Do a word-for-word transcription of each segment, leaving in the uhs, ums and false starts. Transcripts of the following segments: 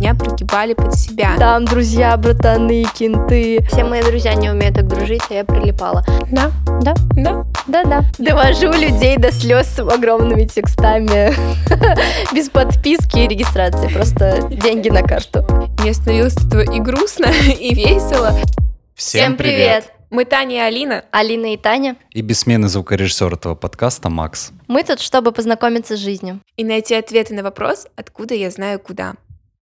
меня пригибали под себя. Там друзья, братаны, кенты. Все мои друзья не умеют так дружить, а я прилипала. Да, да, да, да, да. Довожу людей до слез с огромными текстами. Без подписки и регистрации, просто деньги на карту. Мне становилось этого и грустно, и весело. Всем привет! Мы Таня и Алина. Алина и Таня. И бессменный звукорежиссер этого подкаста Макс. Мы тут, чтобы познакомиться с жизнью. И найти ответы на вопрос, откуда я знаю куда.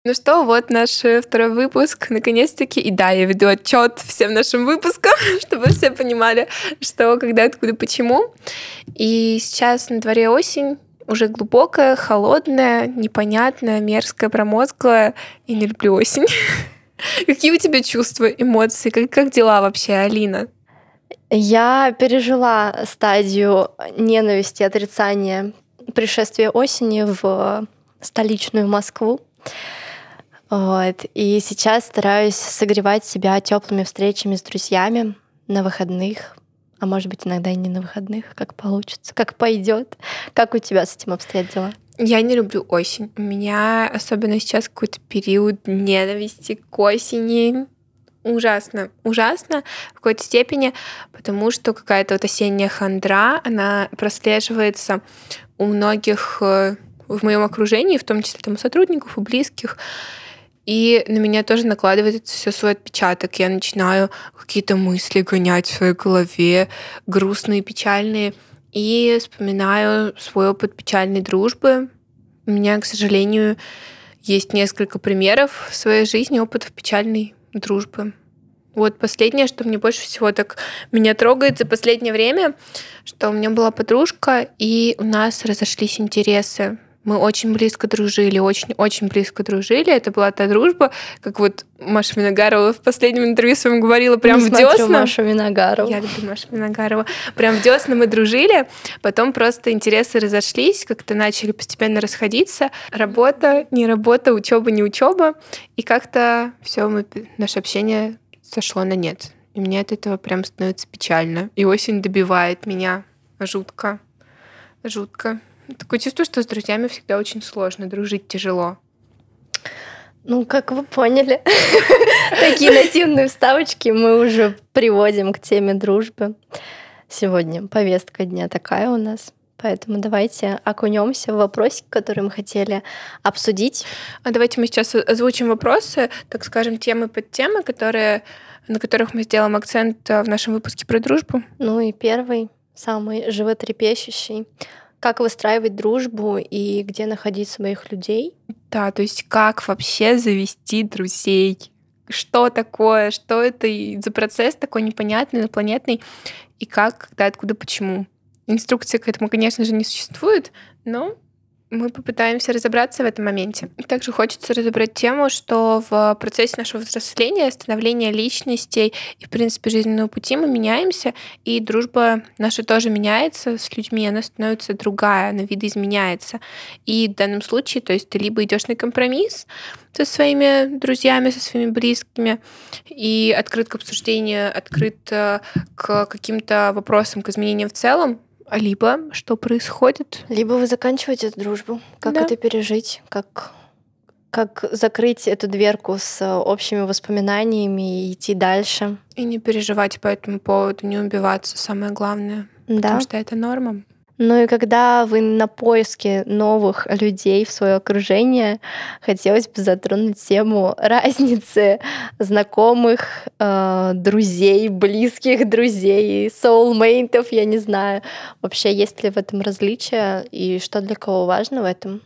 Ну что, вот наш второй выпуск, наконец-таки. И да, я веду отчет всем нашим выпускам, чтобы все понимали, что, когда, откуда, почему. И сейчас на дворе осень, уже глубокая, холодная, непонятная, мерзкая, промозглая. Я не люблю осень. Какие у тебя чувства, эмоции? Как, как дела вообще, Алина? Я пережила стадию ненависти, отрицания пришествия осени в столичную Москву. Вот. И сейчас стараюсь согревать себя теплыми встречами с друзьями на выходных. А может быть, иногда и не на выходных, как получится, как пойдет. Как у тебя с этим обстоят дела? Я не люблю осень. У меня особенно сейчас какой-то период ненависти к осени. Ужасно, ужасно в какой-то степени, потому что какая-то вот осенняя хандра, она прослеживается у многих в моем окружении, в том числе там у сотрудников, у близких. И на меня тоже накладывает все свой отпечаток. Я начинаю какие-то мысли гонять в своей голове, грустные, печальные. И вспоминаю свой опыт печальной дружбы. У меня, к сожалению, есть несколько примеров в своей жизни опытов печальной дружбы. Вот последнее, что мне больше всего так меня трогает за последнее время, что у меня была подружка, и у нас разошлись интересы. Мы очень близко дружили, очень-очень близко дружили. Это была та дружба, как вот Маша Миногарова в последнем интервью с вами говорила, прям в дёсна. Машу Миногарову. Я люблю Машу Миногарову. Прям в дёсна мы дружили. Потом просто интересы разошлись, как-то начали постепенно расходиться. Работа, не работа, учеба, не учеба. И как-то все мы, наше общение сошло на нет. И мне от этого прям становится печально. И осень добивает меня. Жутко. Жутко. Такое чувство, что с друзьями всегда очень сложно, дружить тяжело. Ну, как вы поняли, такие нативные вставочки мы уже приводим к теме дружбы. Сегодня повестка дня такая у нас, поэтому давайте окунемся в вопросик, который мы хотели обсудить. А давайте мы сейчас озвучим вопросы, так скажем, темы под темы, которые, на которых мы сделаем акцент в нашем выпуске про дружбу. Ну и первый, самый животрепещущий. Как выстраивать дружбу и где находить своих людей? Да, то есть как вообще завести друзей? Что такое? Что это за процесс такой непонятный, инопланетный? И как, когда, откуда, почему? Инструкции к этому, конечно же, не существует, но мы попытаемся разобраться в этом моменте. Также хочется разобрать тему, что в процессе нашего взросления, становления личностей и, в принципе, жизненного пути мы меняемся, и дружба наша тоже меняется с людьми, она становится другая, она видоизменяется. И в данном случае, то есть ты либо идешь на компромисс со своими друзьями, со своими близкими, и открыт к обсуждению, открыт к каким-то вопросам, к изменениям в целом, либо что происходит. Либо вы заканчиваете эту дружбу. Как да. это пережить? Как, как закрыть эту дверку с общими воспоминаниями и идти дальше? И не переживать по этому поводу, не убиваться, самое главное. Да. Потому что это норма. Ну и когда вы на поиске новых людей в свое окружение, хотелось бы затронуть тему разницы знакомых, э, друзей, близких друзей, соулмейтов, я не знаю. Вообще, есть ли в этом различия и что для кого важно в этом?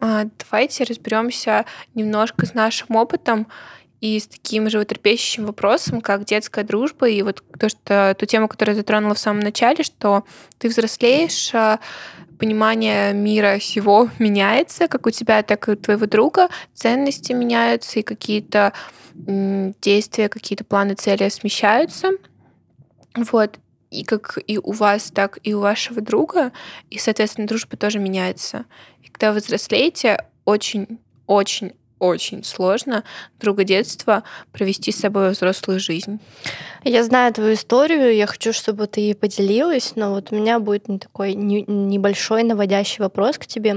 Давайте разберемся немножко с нашим опытом и с таким животрепещущим вопросом, как детская дружба, и вот то, что, ту тему, которую я затронула в самом начале, что ты взрослеешь, понимание мира всего меняется, как у тебя, так и у твоего друга, ценности меняются, и какие-то действия, какие-то планы, цели смещаются. Вот. И как и у вас, так и у вашего друга, и, соответственно, дружба тоже меняется. И когда вы взрослеете, очень-очень очень сложно друга детства провести с собой взрослую жизнь. Я знаю твою историю, я хочу, чтобы ты поделилась, но вот у меня будет такой небольшой наводящий вопрос к тебе.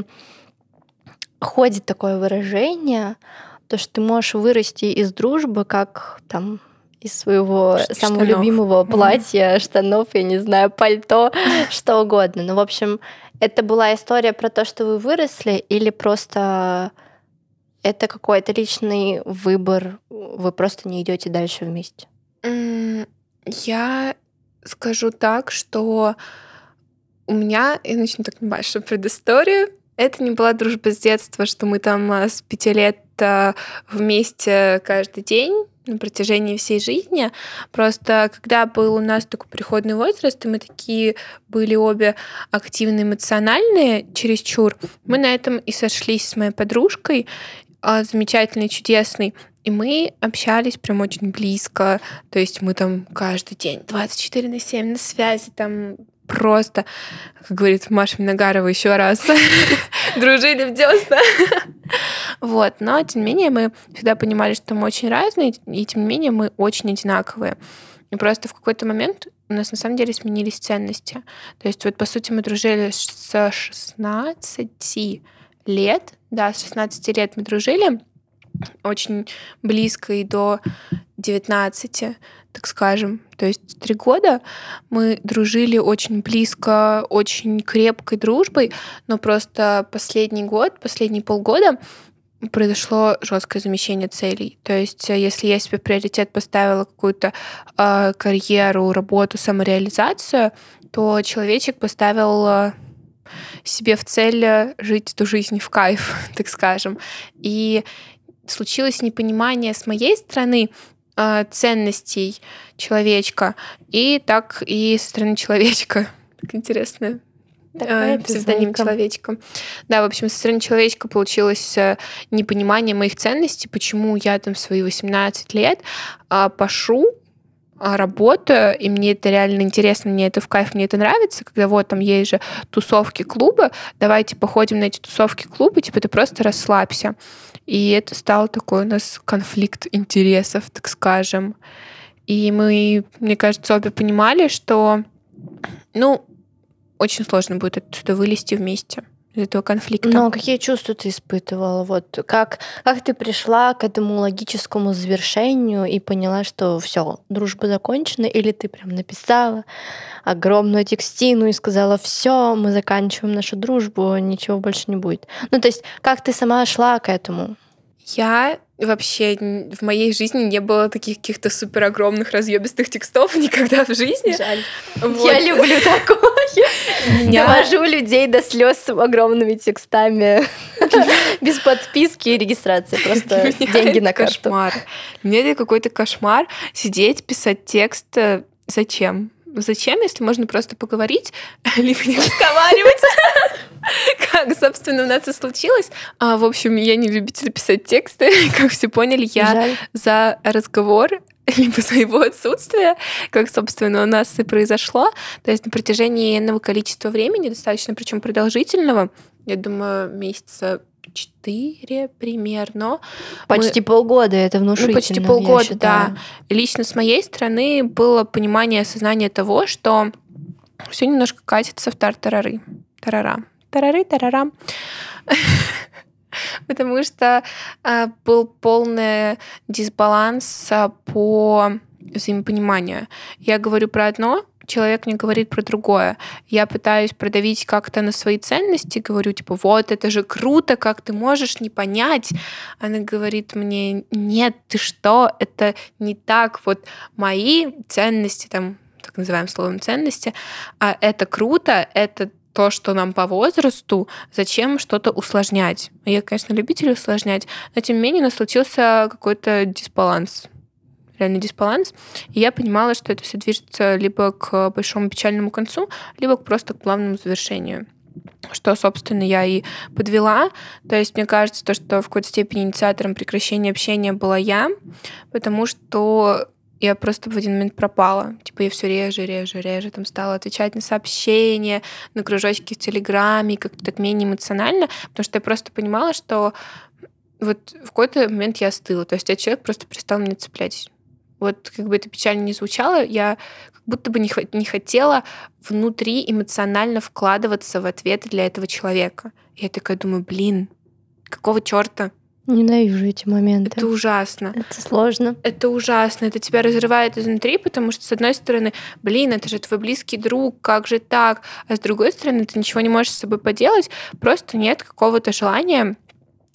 Ходит такое выражение то, что ты можешь вырасти из дружбы, как там из своего Ш- самого штанов. любимого платья, mm-hmm. штанов, я не знаю, пальто, что угодно. Ну, в общем, это была история про то, что вы выросли, или просто это какой-то личный выбор, вы просто не идете дальше вместе? Я скажу так, что у меня, я начну так небольшую предысторию, это не была дружба с детства, что мы там с пяти лет вместе каждый день на протяжении всей жизни. Просто когда был у нас такой переходный возраст, и мы такие были обе активные, эмоциональные, чересчур, мы на этом и сошлись с моей подружкой, замечательной, чудесной. И мы общались прям очень близко. То есть мы там каждый день двадцать четыре на семь на связи, там просто, как говорит Маша Миногарова еще раз, дружили в десна. Вот. Но, тем не менее, мы всегда понимали, что мы очень разные, и, тем не менее, мы очень одинаковые. И просто в какой-то момент у нас, на самом деле, сменились ценности. То есть, вот, по сути, мы дружили с шестнадцати лет. Да, с шестнадцати лет мы дружили очень близко и до девятнадцати, так скажем. То есть три года мы дружили очень близко, очень крепкой дружбой, но просто последний год, последние полгода произошло жесткое замещение целей. То есть если я себе в приоритет поставила какую-то э, карьеру, работу, самореализацию, то человечек поставил себе в цель жить эту жизнь в кайф, так скажем. И случилось непонимание с моей стороны э, ценностей человечка, и так и со стороны человечка. Так интересно. Э, псевдоним человечка. Да, в общем, со стороны человечка получилось непонимание моих ценностей, почему я там в свои восемнадцать лет э, пашу, работаю, и мне это реально интересно, мне это в кайф, мне это нравится, когда вот там есть же тусовки, клубы, давайте походим на эти тусовки, клубы, типа ты просто расслабься. И это стал такой у нас конфликт интересов, так скажем. И мы, мне кажется, обе понимали, что, ну, очень сложно будет отсюда вылезти вместе из этого конфликта. Но какие чувства ты испытывала? Вот как, как ты пришла к этому логическому завершению и поняла, что все, дружба закончена, или ты прям написала огромную текстину и сказала: все, мы заканчиваем нашу дружбу, ничего больше не будет. Ну, то есть, как ты сама шла к этому? Я вообще в моей жизни не было таких каких-то супер огромных разъебистых текстов никогда в жизни. Жаль. Вот. Я люблю такое. Я довожу людей до слез с огромными текстами. Без подписки и регистрации. Просто деньги на карту. Мне это какой-то кошмар. Сидеть, писать текст. Зачем? Зачем, если можно просто поговорить, либо не разговаривать, как, собственно, у нас и случилось. А, в общем, я не любитель писать тексты, как все поняли, я Жаль. за разговор, либо за его отсутствие, как, собственно, у нас и произошло. То есть на протяжении энного количества времени, достаточно, причем продолжительного, я думаю, месяца четыре примерно. Почти мы... полгода, это внушительно. Ну, почти полгода, да. Лично с моей стороны было понимание, осознание того, что все немножко катится в тар-тарары. Тарара. Тарары-тарарам. Потому что был полный дисбаланс по взаимопониманию. Я говорю про одно, человек мне говорит про другое. Я пытаюсь продавить как-то на свои ценности, говорю, типа, вот, это же круто, как ты можешь не понять? Она говорит мне: нет, ты что, это не так, вот мои ценности, там, так называем словом ценности, а это круто, это то, что нам по возрасту, зачем что-то усложнять? Я, конечно, любитель усложнять, но, тем не менее, у нас случился какой-то дисбаланс. реальный дисбаланс, и я понимала, что это все движется либо к большому печальному концу, либо просто к плавному завершению, что, собственно, я и подвела. То есть, мне кажется, то, что в какой-то степени инициатором прекращения общения была я, потому что я просто в один момент пропала. Типа я все реже, реже, реже там стала отвечать на сообщения, на кружочки в Телеграме, как-то так менее эмоционально, потому что я просто понимала, что вот в какой-то момент я остыла. То есть этот человек просто перестал меня цеплять. Вот как бы это печально не звучало, я как будто бы не, хо- не хотела внутри эмоционально вкладываться в ответы для этого человека. Я такая думаю, блин, какого чёрта? Ненавижу эти моменты. Это ужасно. Это сложно. Это ужасно. Это тебя разрывает изнутри, потому что, с одной стороны, блин, это же твой близкий друг, как же так? А с другой стороны, ты ничего не можешь с собой поделать, просто нет какого-то желания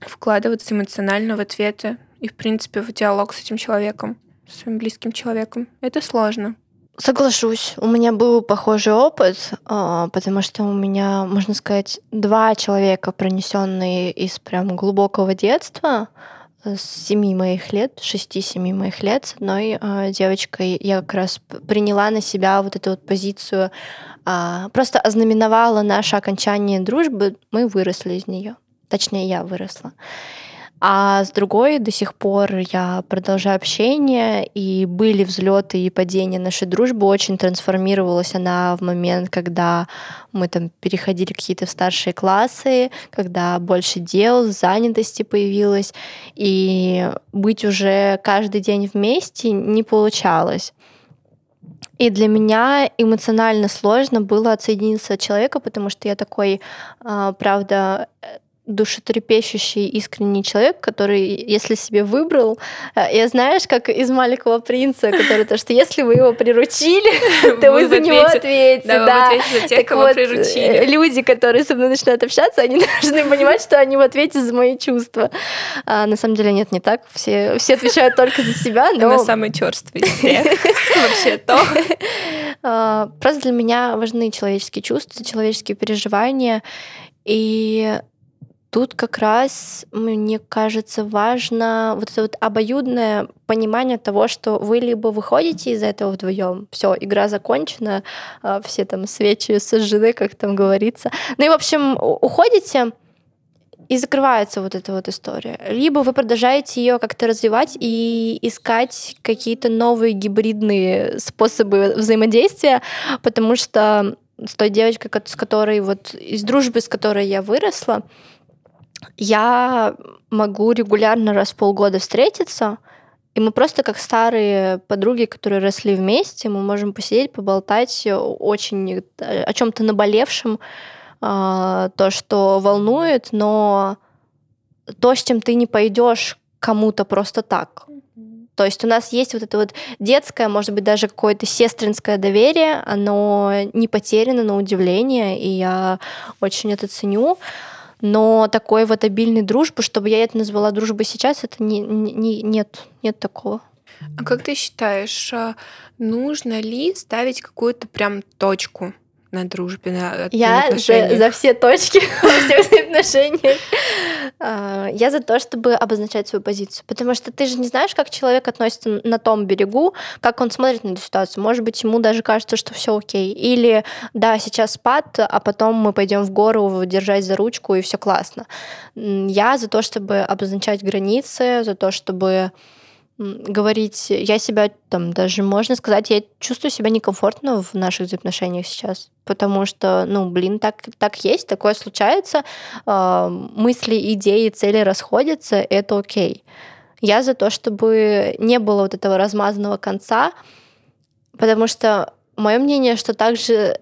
вкладываться эмоционально в ответы и, в принципе, в диалог с этим человеком, с своим близким человеком. Это сложно. Соглашусь. У меня был похожий опыт, потому что у меня, можно сказать, два человека, пронесенные из прям глубокого детства, с семи моих лет, шести-семи моих лет, с одной девочкой. Я как раз приняла на себя вот эту вот позицию, просто ознаменовала наше окончание дружбы, мы выросли из нее. Точнее, я выросла. А с другой до сих пор я продолжаю общение, и были взлеты и падения нашей дружбы. Очень трансформировалась она в момент, когда мы там переходили какие-то в старшие классы, когда больше дел, занятости появилось, и быть уже каждый день вместе не получалось. И для меня эмоционально сложно было отсоединиться от человека, потому что я такой, правда, душетрепещущий, искренний человек, который, если себе выбрал, я, знаешь, как из «Маленького принца», который то, что если вы его приручили, то вы за него ответите. Да, вы ответите за тех, кого приручили. Люди, которые со мной начинают общаться, они должны понимать, что они в ответе за мои чувства. На самом деле, нет, не так. Все отвечают только за себя. Она самая чёрствая из всех. Вообще-то. Просто для меня важны человеческие чувства, человеческие переживания. И тут как раз, мне кажется, важно вот это вот обоюдное понимание того, что вы либо выходите из этого вдвоем, все, игра закончена, все там свечи сожжены, как там говорится. Ну и, в общем, уходите, и закрывается вот эта вот история. Либо вы продолжаете ее как-то развивать и искать какие-то новые гибридные способы взаимодействия, потому что с той девочкой, с которой вот, из дружбы, с которой я выросла, я могу регулярно раз в полгода встретиться, и мы просто как старые подруги, которые росли вместе, мы можем посидеть, поболтать очень о чем-то наболевшем, то, что волнует, но то, с чем ты не пойдешь кому-то просто так. То есть у нас есть вот это вот детское, может быть, даже какое-то сестринское доверие, оно не потеряно, на удивление, и я очень это ценю. Но такой вот обильной дружбы, чтобы я это назвала дружбой сейчас, это не, не, нет, нет такого. А как ты считаешь, нужно ли ставить какую-то прям точку на дружбе, на отношениях? Я за, за все точки, во всех отношениях. Я за то, чтобы обозначать свою позицию. Потому что ты же не знаешь, как человек относится на том берегу, как он смотрит на эту ситуацию. Может быть, ему даже кажется, что все окей. Или да, сейчас спад, а потом мы пойдем в гору, держать за ручку, и все классно. Я за то, чтобы обозначать границы, за то, чтобы говорить, я себя там даже, можно сказать, я чувствую себя некомфортно в наших взаимоотношениях сейчас, потому что, ну, блин, так, так есть, такое случается, э, мысли, идеи, цели расходятся, это окей. Я за то, чтобы не было вот этого размазанного конца, потому что мое мнение, что так, же,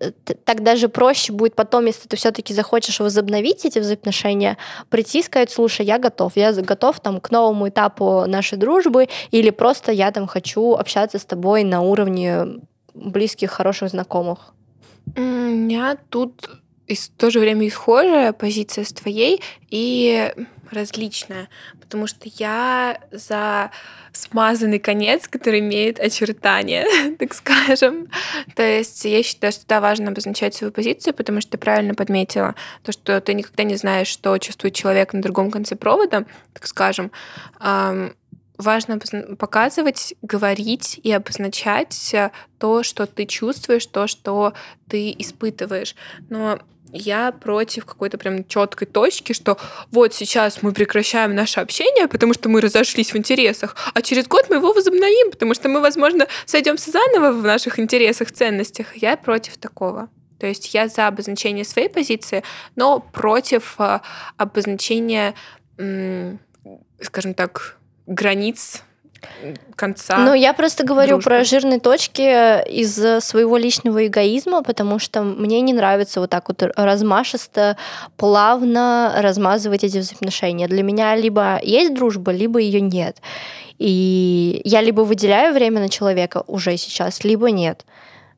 так даже проще будет потом, если ты все-таки захочешь возобновить эти взаимоотношения, прийти и сказать, слушай, я готов, я готов там, к новому этапу нашей дружбы, или просто я там хочу общаться с тобой на уровне близких, хороших знакомых. У меня тут и в то же время схожая позиция с твоей и различная, потому что я за смазанный конец, который имеет очертания, так скажем. То есть я считаю, что да, важно обозначать свою позицию, потому что ты правильно подметила то, что ты никогда не знаешь, что чувствует человек на другом конце провода, так скажем. Важно показывать, говорить и обозначать то, что ты чувствуешь, то, что ты испытываешь. Но я против какой-то прям четкой точки, что вот сейчас мы прекращаем наше общение, потому что мы разошлись в интересах, а через год мы его возобновим, потому что мы, возможно, сойдемся заново в наших интересах, ценностях. Я против такого. То есть я за обозначение своей позиции, но против обозначения, скажем так, границ конца. Ну, я просто говорю дружбы. Про жирные точки из своего личного эгоизма, потому что мне не нравится вот так вот размашисто, плавно размазывать эти взаимоотношения. Для меня либо есть дружба, либо ее нет. И я либо выделяю время на человека уже сейчас, либо нет.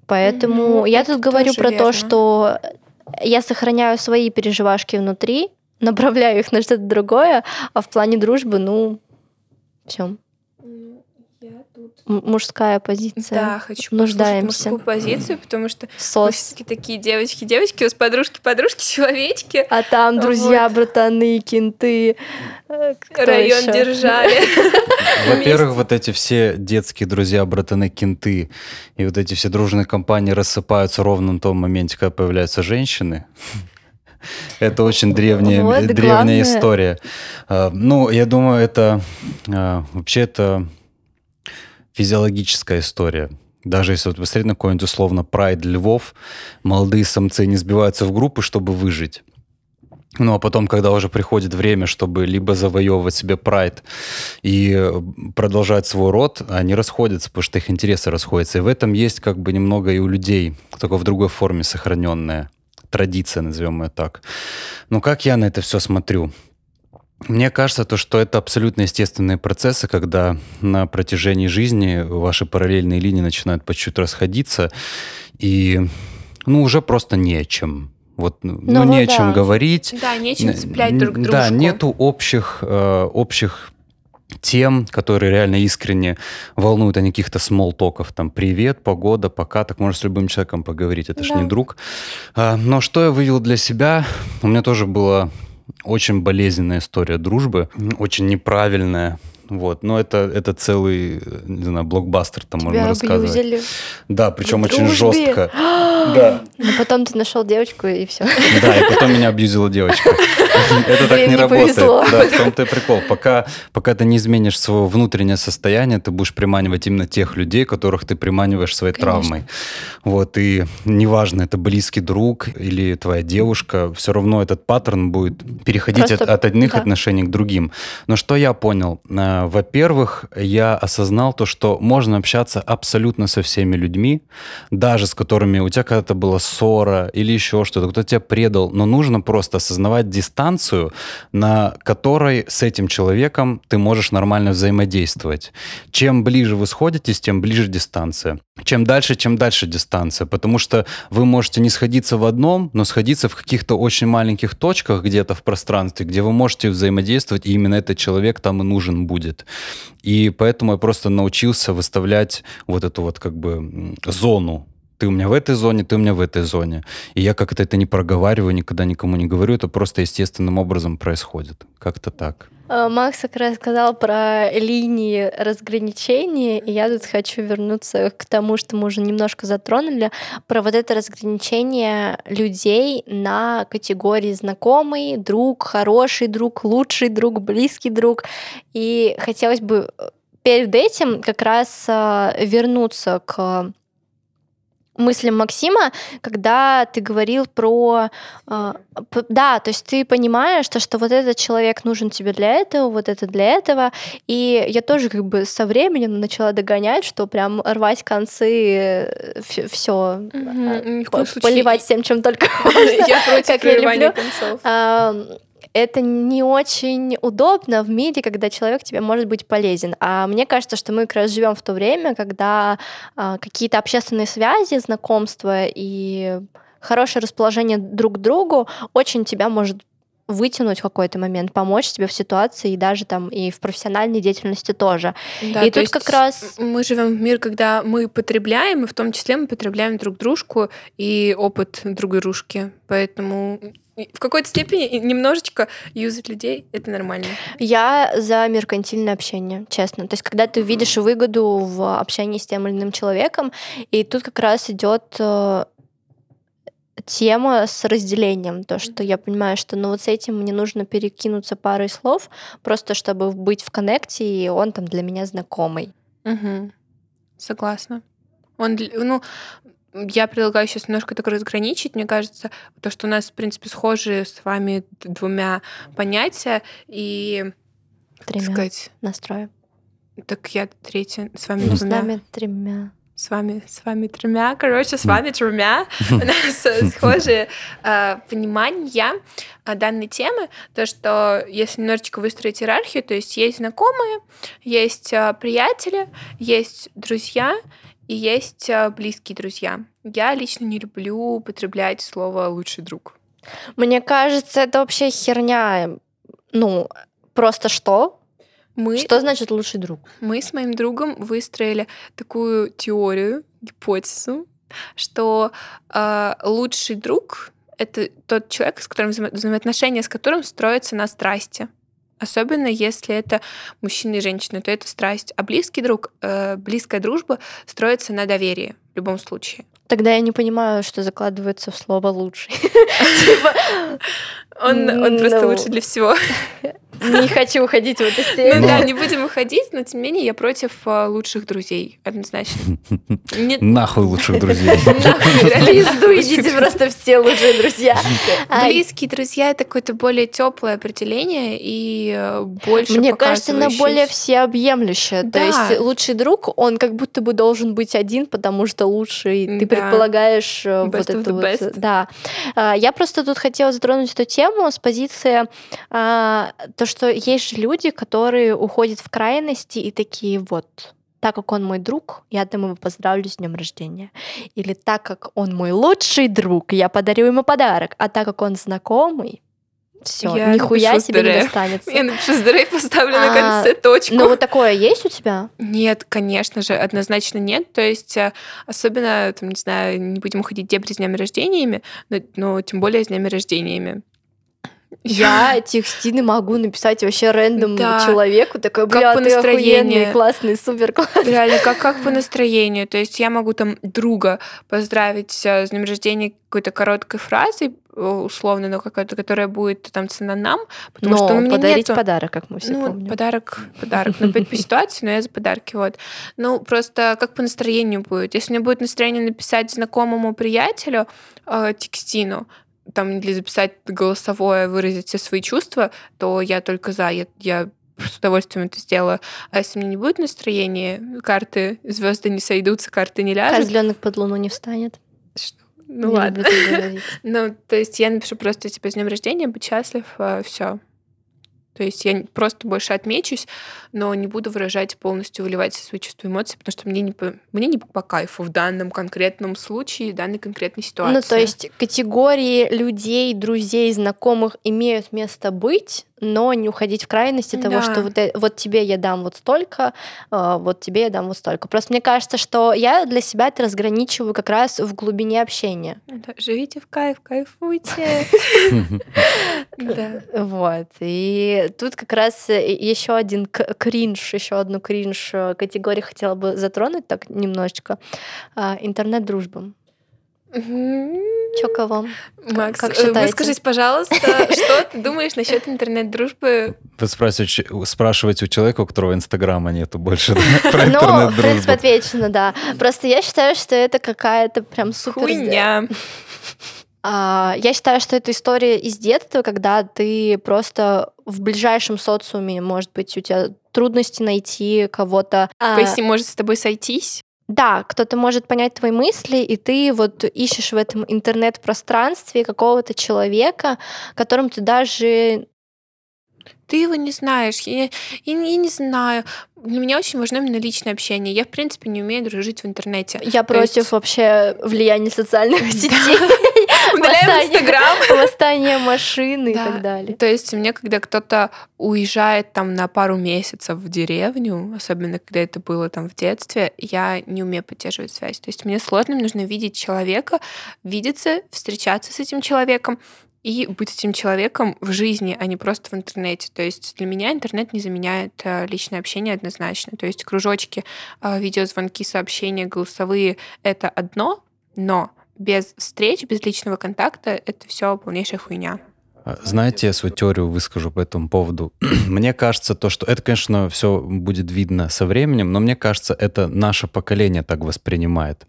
Поэтому mm-hmm. я тут Это говорю про верно. То, что я сохраняю свои переживашки внутри, направляю их на что-то другое, а в плане дружбы, ну, все. Мужская позиция. Да, хочу нуждаемся. Мужскую позицию, потому что Сос. Мы все-таки такие девочки, девочки, у нас подружки, подружки, человечки. А там друзья, вот. Братаны, кенты. Кто район еще? Держали. Во-первых, вот эти все детские друзья, братаны, кенты и вот эти все дружные компании рассыпаются ровно на том моменте, когда появляются женщины. Это очень древняя, вот, древняя главное... история. Ну, я думаю, это вообще это физиологическая история. Даже если вот посмотреть на какой-нибудь условно прайд львов, молодые самцы не сбиваются в группы, чтобы выжить. Ну, а потом, когда уже приходит время, чтобы либо завоевывать себе прайд и продолжать свой род, они расходятся, потому что их интересы расходятся. И в этом есть как бы немного и у людей, только в другой форме сохраненная традиция, назовем ее так. Но как я на это все смотрю? Мне кажется, то, что это абсолютно естественные процессы, когда на протяжении жизни ваши параллельные линии начинают по чуть-чуть расходиться, и ну, уже просто не о чем. Вот, ну, ну, не да. о чем говорить. Да, не о чем цеплять друг друга. Да, нету общих, э, общих тем, которые реально искренне волнуют, а не каких-то смолл-токов. Там привет, погода, пока. Так можно с любым человеком поговорить, это да. же не друг. Э, но что я вывел для себя? У меня тоже было... Очень болезненная история дружбы, очень неправильная. Вот. Но это, это целый, не знаю, блокбастер, там тебя можно рассказывать. Да, причем очень жестко. Да. Но потом ты нашел девочку, и все. Да, и потом меня абьюзила девочка. Это так не работает. Да, в том-то и прикол. Пока, пока ты не изменишь свое внутреннее состояние, ты будешь приманивать именно тех людей, которых ты приманиваешь своей Конечно. Травмой. Вот, и неважно, это близкий друг или твоя девушка, все равно этот паттерн будет переходить от, от одних да. отношений к другим. Но что я понял? Во-первых, я осознал то, что можно общаться абсолютно со всеми людьми, даже с которыми у тебя когда-то была ссора или еще что-то, кто тебя предал, но нужно просто осознавать дистанцию, на которой с этим человеком ты можешь нормально взаимодействовать. Чем ближе вы сходитесь, тем ближе дистанция. Чем дальше, чем дальше дистанция, потому что вы можете не сходиться в одном, но сходиться в каких-то очень маленьких точках где-то в пространстве, где вы можете взаимодействовать, и именно этот человек там и нужен будет. И поэтому я просто научился выставлять вот эту вот как бы зону. Ты у меня в этой зоне, ты у меня в этой зоне. И я как-то это не проговариваю, никогда никому не говорю, это просто естественным образом происходит. Как-то так. Макс как раз сказал про линии разграничения, и я тут хочу вернуться к тому, что мы уже немножко затронули, про вот это разграничение людей на категории знакомый, друг, хороший друг, лучший друг, близкий друг. И хотелось бы перед этим как раз вернуться к мыслям Максима, когда ты говорил про... Э, да, то есть ты понимаешь, что, что вот этот человек нужен тебе для этого, вот это для этого. И я тоже как бы со временем начала догонять, что прям рвать концы, все, mm-hmm. по- поливать всем, чем только можно. Я против прерывания концов. Это не очень удобно в мире, когда человек тебе может быть полезен. А мне кажется, что мы как раз живем в то время, когда а, какие-то общественные связи, знакомства и хорошее расположение друг к другу очень тебя может вытянуть в какой-то момент, помочь тебе в ситуации и даже там и в профессиональной деятельности тоже. Да, и то тут как раз... Мы живем в мир, когда мы потребляем, и в том числе мы потребляем друг дружку и опыт друг дружки. Поэтому... В какой-то степени немножечко юзать людей — это нормально. Я за меркантильное общение, честно. То есть когда ты видишь выгоду в общении с тем или иным человеком, и тут как раз идет тема с разделением. То, что я понимаю, что ну вот с этим мне нужно перекинуться парой слов, просто чтобы быть в коннекте, и он там для меня знакомый. Угу. Согласна. Он, ну... Я предлагаю сейчас немножко так разграничить, мне кажется, то, что у нас, в принципе, схожи с вами двумя понятия и, так сказать... Настроя. Так я третья, с вами ну, с нами тремя. С вами, с вами тремя, короче, с вами тремя. У нас схожие понимания данной темы. То, что если немножечко выстроить иерархию, то есть есть знакомые, есть приятели, есть друзья и есть близкие друзья. Я лично не люблю употреблять слово «лучший друг». Мне кажется, это вообще херня. Ну, просто что? Мы, что значит лучший друг? Мы с моим другом выстроили такую теорию, гипотезу, что э, лучший друг — это тот человек, с которым взаимоотношения, с которым строятся на страсти. Особенно если это мужчина и женщина, то это страсть. А близкий друг, э, близкая дружба строится на доверии в любом случае. Тогда я не понимаю, что закладывается в слово «лучший». Он просто лучше для всего. Не хочу уходить в эту степень. Ну да, не будем уходить, но тем не менее я против лучших друзей, однозначно. Нахуй лучших друзей. Пизду, идите просто все лучшие друзья. Близкие друзья — это какое-то более теплое определение и больше показывающее. Мне кажется, оно более всеобъемлющее. То есть лучший друг, он как будто бы должен быть один, потому что лучший. Ты предполагаешь вот это вот. Да. Я просто тут хотела затронуть эту тему с позиции то, что есть же люди, которые уходят в крайности и такие вот, так как он мой друг, я там его поздравлю с днем рождения. Или так как он мой лучший друг, я подарю ему подарок. А так как он знакомый, все, я нихуя себе здоровье. Не достанется. Я напишу здоровье, поставлю а, на конце точку. Ну вот такое есть у тебя? Нет, конечно же, однозначно нет. То есть особенно, там, не знаю, не будем уходить в дебри с днями рождениями, но, но тем более с днями рождениями. Я этих стены могу написать вообще рандомному да. человеку. Такой, бля, ты охуенный, классный, супер классный. Реально, как, как по настроению. То есть я могу там друга поздравить с днем рождения какой-то короткой фразой, условно, но какая-то, которая будет там цена нам. Потому но что у меня подарить нету... подарок, как мы все ну, помним. Подарок, подарок. Ну, по ситуации, но я за подарки. Вот. Ну, просто как по настроению будет. Если у меня будет настроение написать знакомому приятелю э, текстину, там, или записать голосовое, выразить все свои чувства, то я только за. Я, я с удовольствием это сделаю. А если у меня не будет настроения, карты, звезды не сойдутся, карты не ляжут. Козленок под луну не встанет. Что? Ну не ладно. Ну, то есть я напишу просто типа с днем рождения, будь счастлив, все. То есть я просто больше отмечусь, но не буду выражать полностью, выливать свои чувства и эмоции, потому что мне не по, мне не по кайфу в данном конкретном случае, в данной конкретной ситуации. Ну, то есть категории людей, друзей, знакомых имеют место быть, но не уходить в крайности да. того, что вот, вот тебе я дам вот столько, вот тебе я дам вот столько. Просто мне кажется, что я для себя это разграничиваю как раз в глубине общения. Да, живите в кайф, кайфуйте. Вот. И тут как раз еще один кринж, еще одну кринж категорию хотела бы затронуть так немножечко. Интернет-дружба. Чё, кого? Макс, как считаете? Выскажись, пожалуйста, что ты думаешь насчет интернет-дружбы? Вы спрашиваете у человека, у которого Инстаграма нету больше про интернет-дружбу. Ну, в принципе, отвечено, да. Просто я считаю, что это какая-то прям супер... Хуйня. Я считаю, что это история из детства, когда ты просто в ближайшем социуме, может быть, у тебя трудности найти кого-то. Если может с тобой сойтись. Да, кто-то может понять твои мысли, и ты вот ищешь в этом интернет-пространстве какого-то человека, которым ты даже... Ты его не знаешь, я, я, я не знаю. Для меня очень важно именно личное общение. Я, в принципе, не умею дружить в интернете. Я То против есть... вообще влияния социальных сетей. Удаляем Инстаграм. Восстание машины и так далее. То есть у меня, когда кто-то уезжает там на пару месяцев в деревню, особенно когда это было там в детстве, я не умею поддерживать связь. То есть мне сложно, мне нужно видеть человека, видеться, встречаться с этим человеком и быть этим человеком в жизни, а не просто в интернете. То есть для меня интернет не заменяет личное общение однозначно. То есть кружочки, видеозвонки, сообщения, голосовые — это одно, но без встреч, без личного контакта — это все полнейшая хуйня. Знаете, я свою теорию выскажу по этому поводу. Мне кажется, то, что это, конечно, все будет видно со временем, но мне кажется, это наше поколение так воспринимает.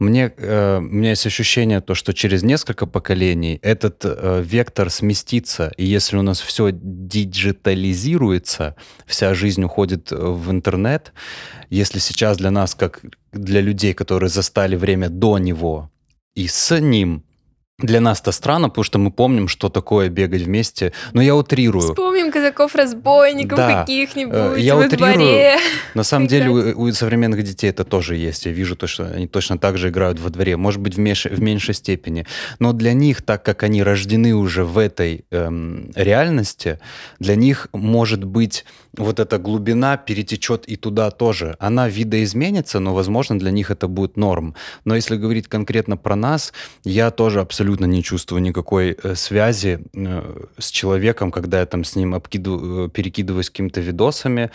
Мне, э, у меня есть ощущение, то, что через несколько поколений этот э, вектор сместится, и если у нас все диджитализируется, вся жизнь уходит в интернет, если сейчас для нас, как для людей, которые застали время до него и с ним, для нас это странно, потому что мы помним, что такое бегать вместе. Но я утрирую. Вспомним казаков-разбойников да. каких-нибудь я во утрирую. Дворе. На самом Играть. деле у, у современных детей это тоже есть. Я вижу, то, что они точно так же играют во дворе. Может быть, в, меш... в меньшей степени. Но для них, так как они рождены уже в этой эм, реальности, для них, может быть, вот эта глубина перетечет и туда тоже. Она видоизменится, но, возможно, для них это будет норм. Но если говорить конкретно про нас, я тоже абсолютно абсолютно не чувствую никакой связи с человеком, когда я там с ним обкиду, перекидываюсь какими-то видосами,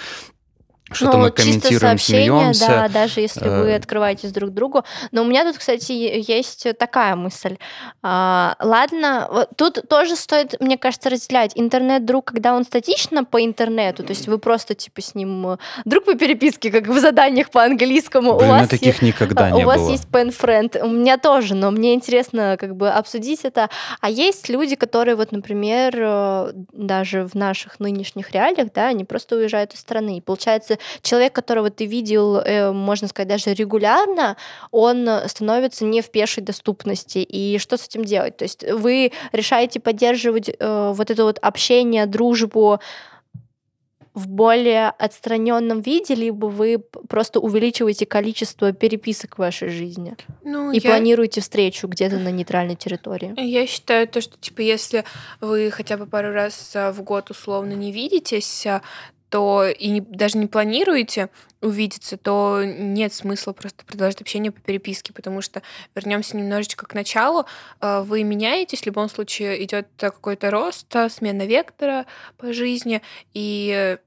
что-то ну, мы комментируем, смеемся. Да, даже если вы открываетесь друг другу. Но у меня тут, кстати, есть такая мысль. Ладно, тут тоже стоит, мне кажется, разделять. Интернет-друг, когда он статично по интернету, то есть вы просто типа с ним друг по переписке, как в заданиях по английскому. Блин, у вас таких есть, никогда не у было. У вас есть пенфренд. У меня тоже, но мне интересно как бы обсудить это. А есть люди, которые вот, например, даже в наших нынешних реалиях, да, они просто уезжают из страны. И получается, человек, которого ты видел, можно сказать, даже регулярно, он становится не в пешей доступности. И что с этим делать? То есть вы решаете поддерживать э, вот это вот общение, дружбу в более отстраненном виде, либо вы просто увеличиваете количество переписок в вашей жизни ну, и я... планируете встречу где-то на нейтральной территории? Я считаю то, что типа если вы хотя бы пару раз в год условно не видитесь, то и не, даже не планируете увидеться, то нет смысла просто продолжать общение по переписке, потому что вернемся немножечко к началу. Вы меняетесь, в любом случае идет какой-то рост, смена вектора по жизни, и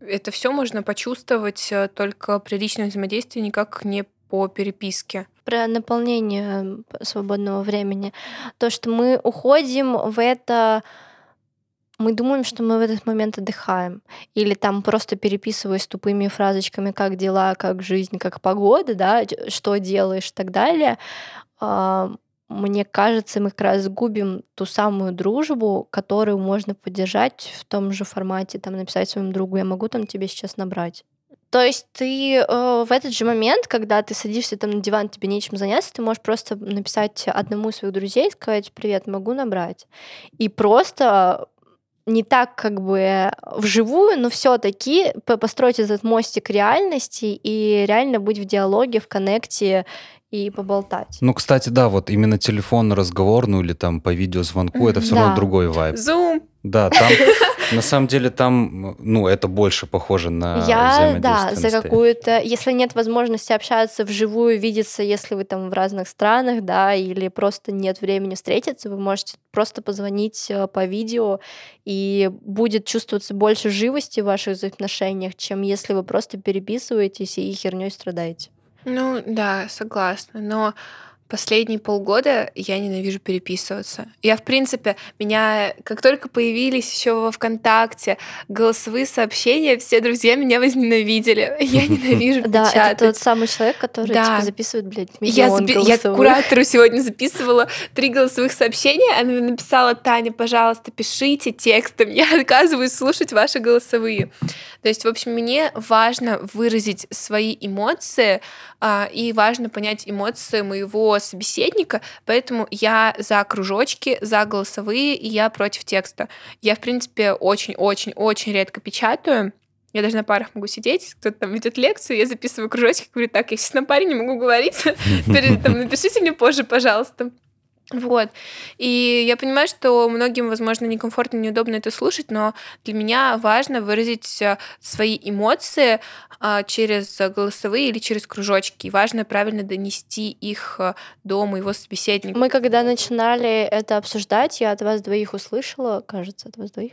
это все можно почувствовать только при личном взаимодействии, никак не по переписке. Про наполнение свободного времени. То, что мы уходим в это... Мы думаем, что мы в этот момент отдыхаем. Или там просто переписываясь тупыми фразочками, как дела, как жизнь, как погода, да, что делаешь и так далее. Мне кажется, мы как раз губим ту самую дружбу, которую можно поддержать в том же формате, там написать своему другу, я могу там тебе сейчас набрать. То есть ты э, в этот же момент, когда ты садишься там на диван, тебе нечем заняться, ты можешь просто написать одному из своих друзей, сказать «Привет, могу набрать». И просто... не так как бы вживую, но все-таки построить этот мостик реальности и реально быть в диалоге, в коннекте и поболтать. Ну, кстати, да, вот именно телефонный разговор, ну или там по видеозвонку, это все да. равно другой вайб. Zoom. Да, там на самом деле там, ну, это больше похоже на я, да, за какую-то... Если нет возможности общаться вживую, видеться, если вы там в разных странах, да, или просто нет времени встретиться, вы можете просто позвонить по видео, и будет чувствоваться больше живости в ваших взаимоотношениях, чем если вы просто переписываетесь и хернёй страдаете. Ну, да, согласна, но... Последние полгода я ненавижу переписываться. Я, в принципе, меня, как только появились еще во ВКонтакте голосовые сообщения, все друзья меня возненавидели. Я ненавижу печатать. Да, это тот самый человек, который типа записывает, блядь, миллион голосовых. Я куратору сегодня записывала три голосовых сообщения, она написала: «Таня, пожалуйста, пишите текстом, я отказываюсь слушать ваши голосовые». То есть, в общем, мне важно выразить свои эмоции, и важно понять эмоции моего собеседника, поэтому я за кружочки, за голосовые, и я против текста. Я, в принципе, очень-очень-очень редко печатаю. Я даже на парах могу сидеть, кто-то там ведет лекцию, я записываю кружочки, говорю: так, я сейчас на паре не могу говорить, напишите мне позже, пожалуйста. Вот. И я понимаю, что многим, возможно, некомфортно, неудобно это слушать, но для меня важно выразить свои эмоции через голосовые или через кружочки. И важно правильно донести их до моего собеседника. Мы, когда начинали это обсуждать, я от вас двоих услышала, кажется, от вас двоих,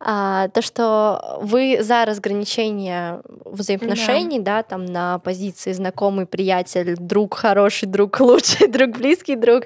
то, что вы за разграничение взаимоотношений, да, да там на позиции знакомый, приятель, друг, хороший друг, лучший друг, близкий друг,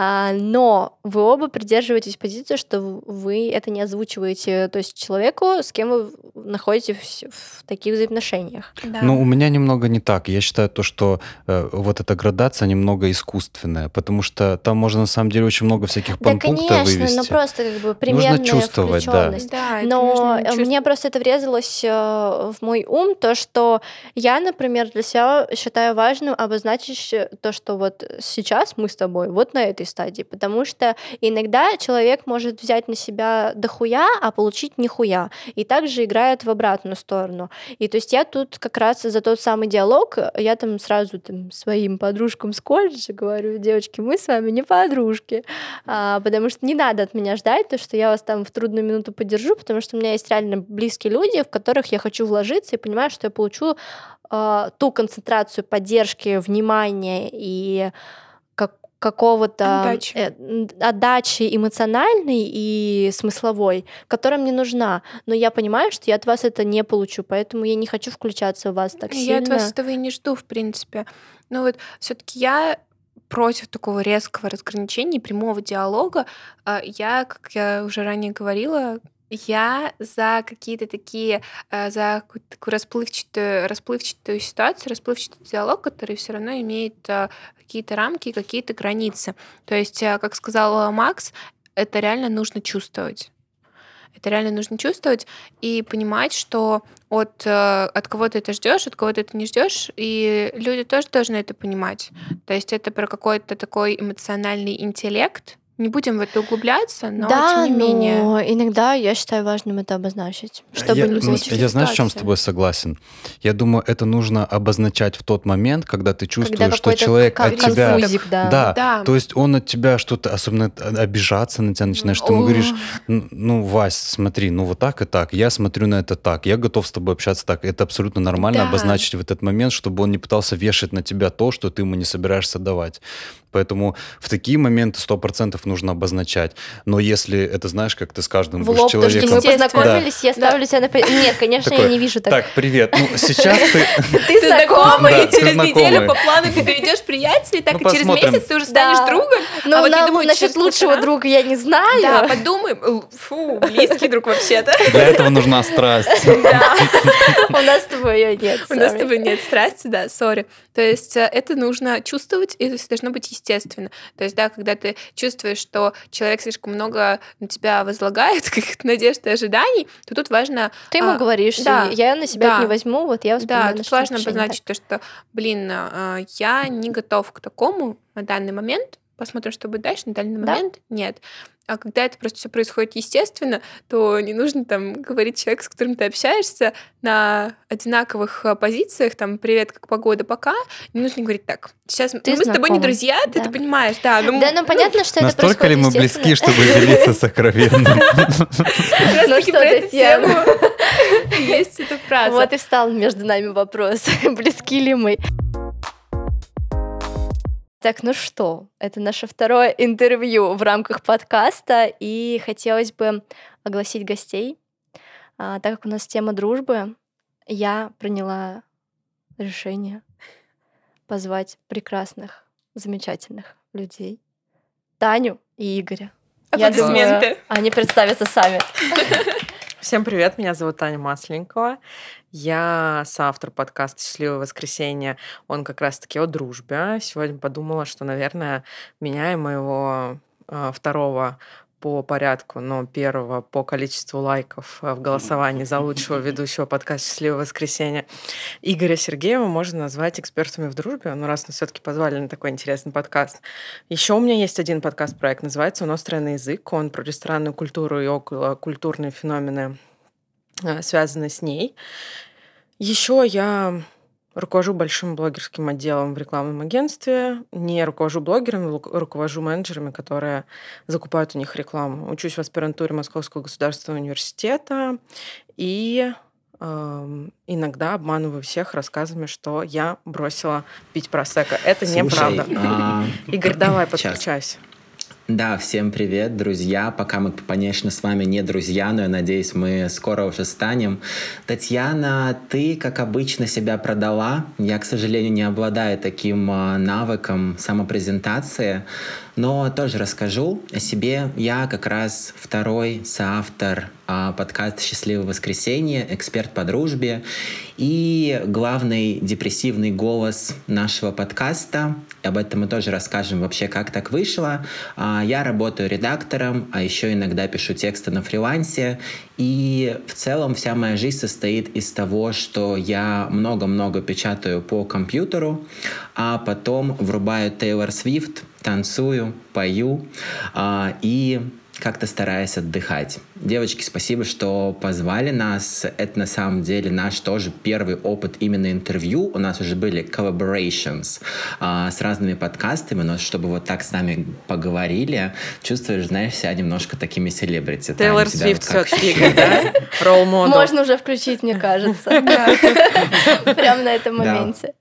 но вы оба придерживаетесь позиции, что вы это не озвучиваете, то есть человеку, с кем вы находитесь в таких взаимоотношениях. Да. Ну, у меня немного не так. Я считаю то, что э, вот эта градация немного искусственная, потому что там можно на самом деле очень много всяких панпунктов да, вывести. Да, конечно, но просто как бы примерная включённость. Да. Да, но мне просто это врезалось в мой ум, то, что я, например, для себя считаю важным обозначить то, что вот сейчас мы с тобой вот на этой стадии, потому что иногда человек может взять на себя дохуя, а получить нихуя, и также играет в обратную сторону. И то есть я тут как раз за тот самый диалог, я там сразу там, своим подружкам с колледжа говорю: девочки, мы с вами не подружки, а, потому что не надо от меня ждать то, что я вас там в трудную минуту поддержу, потому что у меня есть реально близкие люди, в которых я хочу вложиться и понимаю, что я получу э, ту концентрацию поддержки, внимания и как, какого-то отдачи. Э, отдачи эмоциональной и смысловой, которая мне нужна. Но я понимаю, что я от вас это не получу, поэтому я не хочу включаться в вас так сильно. Я от вас этого и не жду, в принципе. Но вот все-таки я против такого резкого разграничения, прямого диалога. Я, как я уже ранее говорила, я за какие-то такие, за какую-то такую расплывчатую, расплывчатую ситуацию, расплывчатый диалог, который все равно имеет какие-то рамки, какие-то границы. То есть, как сказал Макс, это реально нужно чувствовать. Это реально нужно чувствовать и понимать, что от, от кого ты это ждешь, от кого ты это не ждешь, и люди тоже должны это понимать. То есть это про какой-то такой эмоциональный интеллект. Не будем в это углубляться, но да, тем не менее. Да, но иногда я считаю важным это обозначить, чтобы я, не получить. Я знаешь, в чем с тобой согласен? Я думаю, это нужно обозначать в тот момент, когда ты чувствуешь, когда что человек кон- от тебя... Конфузик, да. Да, да. То есть он от тебя что-то, особенно обижаться на тебя начинаешь. Ты ему говоришь: ну, Вась, смотри, ну вот так и так. Я смотрю на это так. Я готов с тобой общаться так. Это абсолютно нормально да. обозначить в этот момент, чтобы он не пытался вешать на тебя то, что ты ему не собираешься давать. Поэтому в такие моменты сто процентов нужно обозначать. Но если это, знаешь, как ты с каждым будешь человеком... В лоб, то, что мы познакомились, да. я ставлю да. себя на... Нет, конечно, такое, я не вижу так. Так, привет. Ну, сейчас ты... Ты знакомый, и через неделю по плану ты перейдешь приятелей, так и через месяц ты уже станешь другом. Но насчет лучшего друга я не знаю. Да, подумаем. Фу, близкий друг вообще-то. Для этого нужна страсть. Да. У нас с тобой ее нет. У нас с тобой нет страсти, да, сори. То есть это нужно чувствовать, и это должно быть естественно. То есть, да, когда ты чувствуешь, что человек слишком много на тебя возлагает каких-то надежд и ожиданий, то тут важно... Ты ему а, говоришь, да, я на себя да, это не возьму, вот я воспринимаю... Да, тут важно обозначить то, что, блин, я не готов к такому на данный момент, посмотрим, что будет дальше, на данный да? момент нет. А когда это просто все происходит естественно, то не нужно там говорить человеку, с которым ты общаешься, на одинаковых позициях, там, привет, как погода, пока, не нужно говорить так. Сейчас ты мы знакома. С тобой не друзья, да. ты это понимаешь, да. Ну, да, ну понятно, что ну, это происходит. Настолько ли мы близки, чтобы делиться сокровенным? Раз-таки про эту тему есть эта фраза. Вот и встал между нами вопрос, близки ли мы. Так, ну что, это наше второе интервью в рамках подкаста, и хотелось бы огласить гостей. А, так как у нас тема дружбы, я приняла решение позвать прекрасных, замечательных людей, Таню и Игоря. Аплодисменты. Я думаю, они представятся сами. Всем привет, меня зовут Таня Масленникова. Я соавтор подкаста «Счастливые воскресенья». Он как раз-таки о дружбе. Сегодня подумала, что, наверное, меня и моего э, второго по порядку, но первого по количеству лайков в голосовании за лучшего ведущего подкаста «Счастливое воскресенье» Игоря Сергеева можно назвать экспертами в дружбе, но раз нас все-таки позвали на такой интересный подкаст. Еще у меня есть один подкаст-проект, называется «Он острое на язык». Он про ресторанную культуру и околокультурные феномены, связанные с ней. Еще я руковожу большим блогерским отделом в рекламном агентстве. Не руковожу блогерами, руковожу менеджерами, которые закупают у них рекламу. Учусь в аспирантуре Московского государственного университета и э, иногда обманываю всех рассказами, что я бросила пить просекко. Это Слушай, неправда. Игорь, давай, подключайся. Да, всем привет, друзья. Пока мы, конечно, с вами не друзья, но я надеюсь, мы скоро уже станем. Татьяна, ты, как обычно, себя продала. Я, к сожалению, не обладаю таким навыком самопрезентации. Но тоже расскажу о себе. Я как раз второй соавтор а, подкаста «Счастливые воскресенья», эксперт по дружбе и главный депрессивный голос нашего подкаста. Об этом мы тоже расскажем вообще, как так вышло. А, я работаю редактором, а еще иногда пишу тексты на фрилансе. И в целом вся моя жизнь состоит из того, что я много-много печатаю по компьютеру, а потом врубаю Taylor Swift, танцую, пою а, и как-то стараюсь отдыхать. Девочки, спасибо, что позвали нас. Это на самом деле наш тоже первый опыт именно интервью. У нас уже были collaborations а, с разными подкастами, но чтобы вот так с нами поговорили, чувствуешь, знаешь, себя немножко такими селебрити. Тейлор Свифт все-таки, да? Ролл-модел. Можно уже включить, мне кажется. Прямо на этом моменте.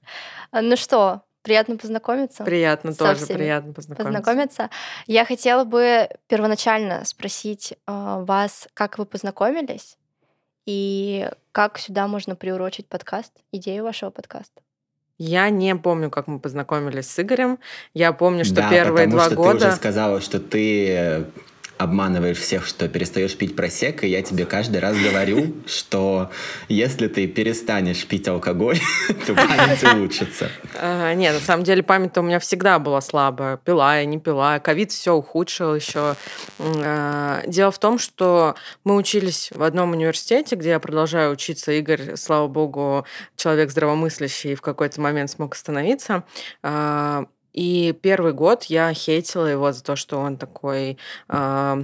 Ну что, приятно познакомиться. Приятно, тоже приятно познакомиться. познакомиться. Я хотела бы первоначально спросить э, вас, как вы познакомились и как сюда можно приурочить подкаст, идею вашего подкаста. Я не помню, как мы познакомились с Игорем. Я помню, что да, первые два что года... Да, потому что ты уже сказала, что ты... обманываешь всех, что перестаешь пить просекко, и я тебе каждый раз говорю, что если ты перестанешь пить алкоголь, то память улучшится. Нет, на самом деле память у меня всегда была слабая. Пила я, не пила. Ковид все ухудшил еще. Дело в том, что мы учились в одном университете, где я продолжаю учиться. Игорь, слава богу, человек здравомыслящий, в какой-то момент смог остановиться. И первый год я хейтила его за то, что он такой э,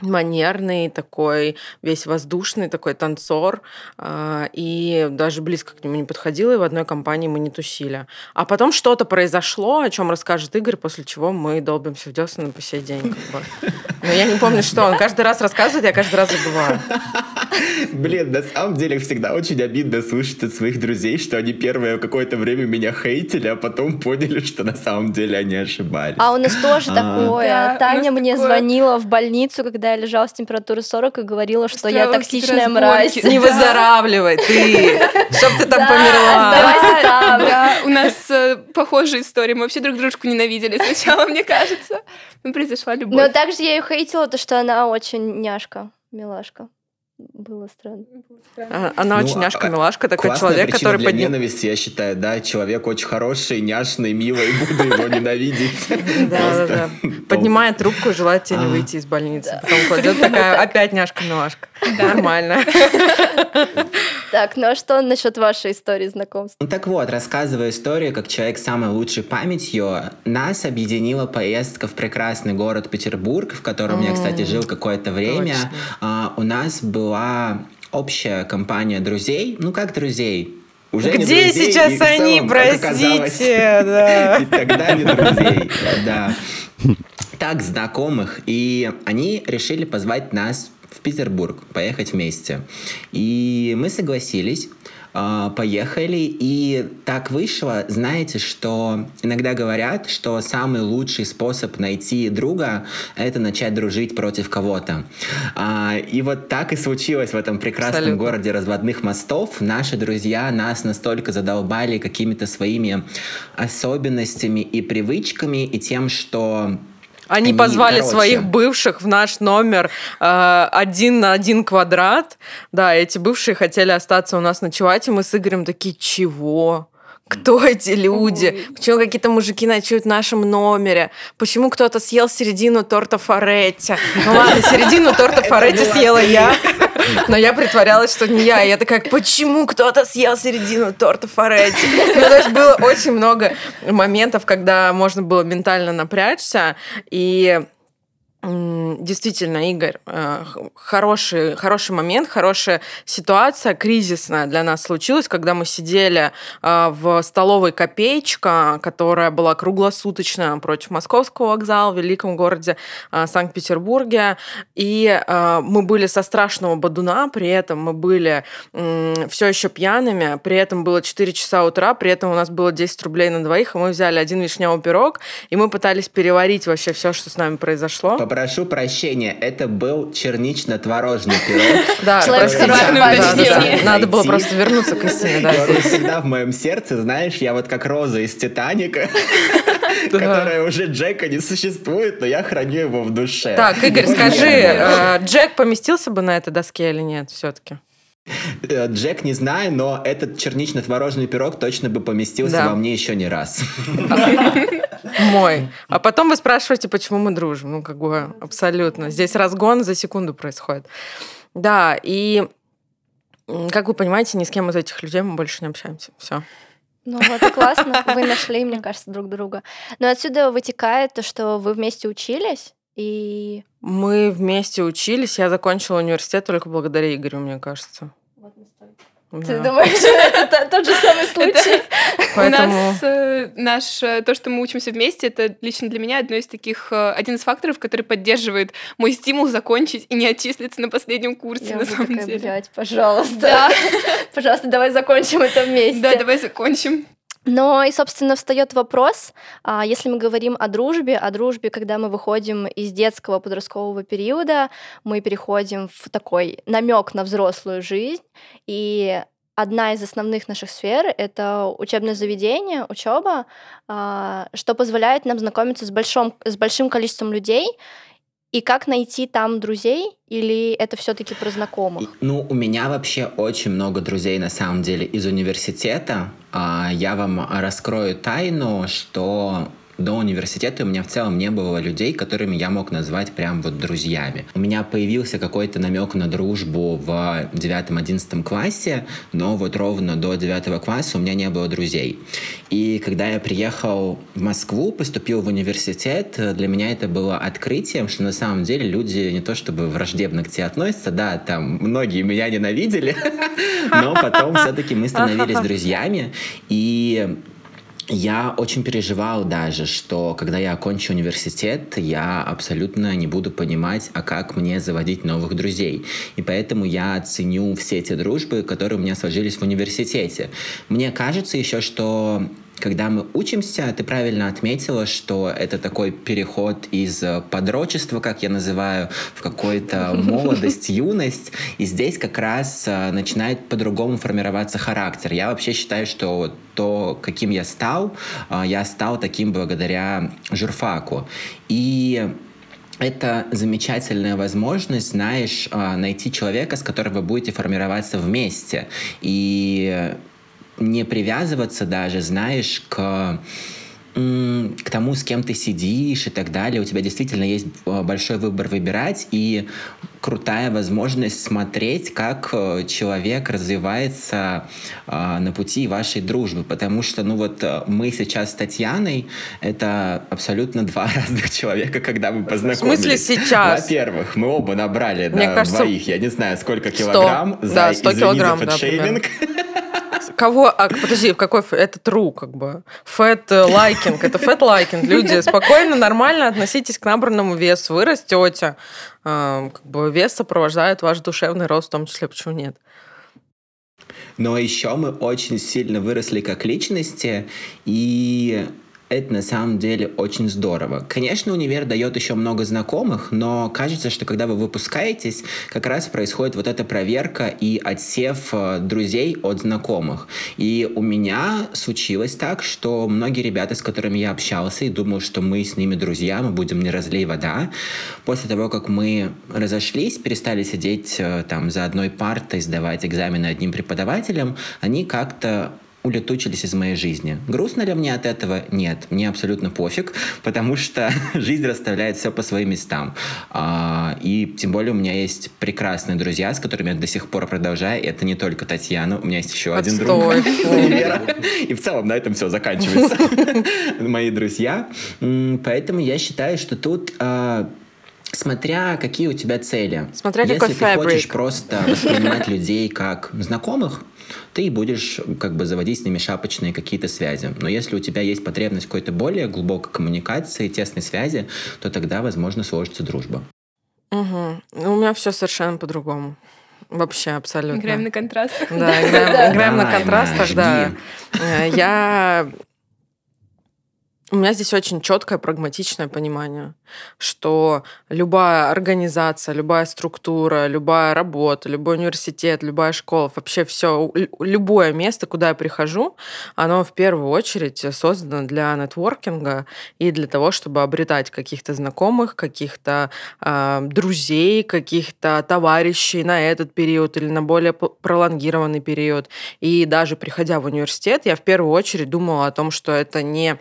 манерный, такой весь воздушный, такой танцор. Э, и даже близко к нему не подходила, и в одной компании мы не тусили. А потом что-то произошло, о чем расскажет Игорь, после чего мы долбимся в десны по сей день. Как бы. Но я не помню, что он каждый раз рассказывает, я каждый раз забываю. Блин, на самом деле всегда очень обидно слышать от своих друзей, что они первое какое-то время меня хейтили, а потом поняли, что на самом деле они ошибались. А у нас тоже такое. Да, Таня мне такое... звонила в больницу, когда я лежала с температурой сорок и говорила, что Стрелки я токсичная мразь. Не да. выздоравливай ты, чтоб ты там да, померла. Да, да, у нас э, похожая история. Мы вообще друг дружку ненавидели сначала, мне кажется. Ну, произошла любовь. Но также я ее хейтила, то, что она очень няшка, милашка. Было странно. Она ну, очень няшка-милашка, такой человек, который поднимает... Классная ненависти, я считаю, да, человек очень хороший, няшный, милый, буду его ненавидеть. Да-да-да. Поднимает трубку и желает тебе не выйти из больницы. Потом кладет такая, опять няшка-милашка. Нормально. Так, ну а что насчет вашей истории знакомства? Ну так вот, рассказывая историю, как человек с самой лучшей памятью, нас объединила поездка в прекрасный город Петербург, в котором я, кстати, жил какое-то время. У нас была общая компания друзей, ну как друзей, уже Где не друзей, сейчас и, они, целом, простите? Да. И тогда не друзей, да. Так, знакомых. И они решили позвать нас в Петербург, поехать вместе. И мы согласились, поехали. И так вышло, знаете, что иногда говорят, что самый лучший способ найти друга — это начать дружить против кого-то. И вот так и случилось в этом прекрасном Абсолютно. городе разводных мостов. Наши друзья нас настолько задолбали какими-то своими особенностями и привычками, и тем, что... Они, Они позвали короче. своих бывших в наш номер э, один на один квадрат. Да, эти бывшие хотели остаться у нас ночевать, и мы с Игорем такие, чего? Кто эти люди? Почему какие-то мужики ночуют в нашем номере? Почему кто-то съел середину торта Форетти? Ну ладно, середину торта Форетти съела я, но я притворялась, что не я. Я такая, почему кто-то съел середину торта Форетти? Ну, то есть было очень много моментов, когда можно было ментально напрячься, и... Действительно, Игорь, хороший, хороший момент, хорошая ситуация кризисная для нас случилась, когда мы сидели в столовой «Копеечка», которая была круглосуточная напротив Московского вокзала в великом городе Санкт-Петербурге, и мы были со страшного бодуна, при этом мы были все еще пьяными, при этом было четыре часа утра, при этом у нас было десять рублей на двоих, и мы взяли один вишневый пирог, и мы пытались переварить вообще все, что с нами произошло. Прошу прощения, это был чернично-творожный пирог. Да, надо было просто вернуться к истине. Всегда в моем сердце, знаешь, я вот как Роза из «Титаника». которая уже Джека не существует, но я храню его в душе. Так, Игорь, скажи, Джек поместился бы на этой доске или нет все-таки? Джек не знаю, но этот чернично-творожный пирог точно бы поместился да. во мне еще не раз. Мой. А потом вы спрашиваете, почему мы дружим. Ну, как бы абсолютно. Здесь разгон за секунду происходит. Да, и, как вы понимаете, ни с кем из этих людей мы больше не общаемся. Все. Ну вот, классно. Вы нашли, мне кажется, друг друга. Но отсюда вытекает то, что вы вместе учились. И мы вместе учились. Я закончила университет только благодаря Игорю, мне кажется. Вот настолько. Да. Ты думаешь, это тот же самый случай? У нас наш то, что мы учимся вместе, это лично для меня одно из таких один из факторов, который поддерживает мой стимул закончить и не отчислиться на последнем курсе. На самом деле, блядь, пожалуйста, пожалуйста, давай закончим это вместе. Да, давай закончим. Но и, собственно, встает вопрос, если мы говорим о дружбе, о дружбе, когда мы выходим из детского подросткового периода, мы переходим в такой намек на взрослую жизнь, и одна из основных наших сфер — это учебное заведение, учеба, что позволяет нам знакомиться с большим, с большим количеством людей. И как найти там друзей, или это все-таки про знакомых? Ну, у меня вообще очень много друзей, на самом деле, из университета. Я вам раскрою тайну, что до университета у меня в целом не было людей, которыми я мог назвать прям вот друзьями. У меня появился какой-то намек на дружбу в девятом-одиннадцатом классе, но вот ровно до девятого класса у меня не было друзей. И когда я приехал в Москву, поступил в университет, для меня это было открытием, что на самом деле люди не то чтобы враждебно к тебе относятся, да, там многие меня ненавидели, но потом все-таки мы становились друзьями, и я очень переживал даже, что когда я окончу университет, я абсолютно не буду понимать, а как мне заводить новых друзей. И поэтому я ценю все те дружбы, которые у меня сложились в университете. Мне кажется еще, что когда мы учимся, ты правильно отметила, что это такой переход из подрочества, как я называю, в какую-то молодость, юность. И здесь как раз начинает по-другому формироваться характер. Я вообще считаю, что то, каким я стал, я стал таким благодаря журфаку. И это замечательная возможность, знаешь, найти человека, с которым вы будете формироваться вместе. И не привязываться даже, знаешь, к, к тому, с кем ты сидишь и так далее. У тебя действительно есть большой выбор выбирать и крутая возможность смотреть, как человек развивается э, на пути вашей дружбы. Потому что, ну вот, мы сейчас с Татьяной — это абсолютно два разных человека, когда мы познакомились. В смысле сейчас? Во-первых, мы оба набрали да, кажется, двоих, я не знаю, сколько килограмм. сто, за, да, сто извини килограмм, за фэтшейминг. Да, кого? А, подожди, в какой? Это true, как бы. Фэт-лайкинг. Это фэт-лайкинг. Люди, спокойно, нормально относитесь к набранному весу. Вы растете. Э, как бы вес сопровождает ваш душевный рост, в том числе, почему нет? Но еще мы очень сильно выросли как личности, и это на самом деле очень здорово. Конечно, универ дает еще много знакомых, но кажется, что когда вы выпускаетесь, как раз происходит вот эта проверка и отсев друзей от знакомых. И у меня случилось так, что многие ребята, с которыми я общался и думал, что мы с ними друзья, мы будем не разлей вода, после того, как мы разошлись, перестали сидеть там за одной партой, сдавать экзамены одним преподавателем, они как-то улетучились из моей жизни. Грустно ли мне от этого? Нет, мне абсолютно пофиг, потому что жизнь расставляет все по своим местам. А, и тем более у меня есть прекрасные друзья, с которыми я до сих пор продолжаю. И это не только Татьяна, у меня есть еще Отстой. один друг. И в целом на этом все заканчивается. Мои друзья. Поэтому я считаю, что тут смотря какие у тебя цели. Смотря Если какой ты фабрик. Хочешь просто воспринимать людей как знакомых, ты будешь как бы заводить с ними шапочные какие-то связи. Но если у тебя есть потребность какой-то более глубокой коммуникации, тесной связи, то тогда, возможно, сложится дружба. Угу. У меня все совершенно по-другому. Вообще абсолютно. Играем на контрастах. Да, играем на контрастах, да. Я... У меня здесь очень четкое прагматичное понимание, что любая организация, любая структура, любая работа, любой университет, любая школа, вообще все, любое место, куда я прихожу, оно в первую очередь создано для нетворкинга и для того, чтобы обретать каких-то знакомых, каких-то э, друзей, каких-то товарищей на этот период или на более пролонгированный период. И даже приходя в университет, я в первую очередь думала о том, что это не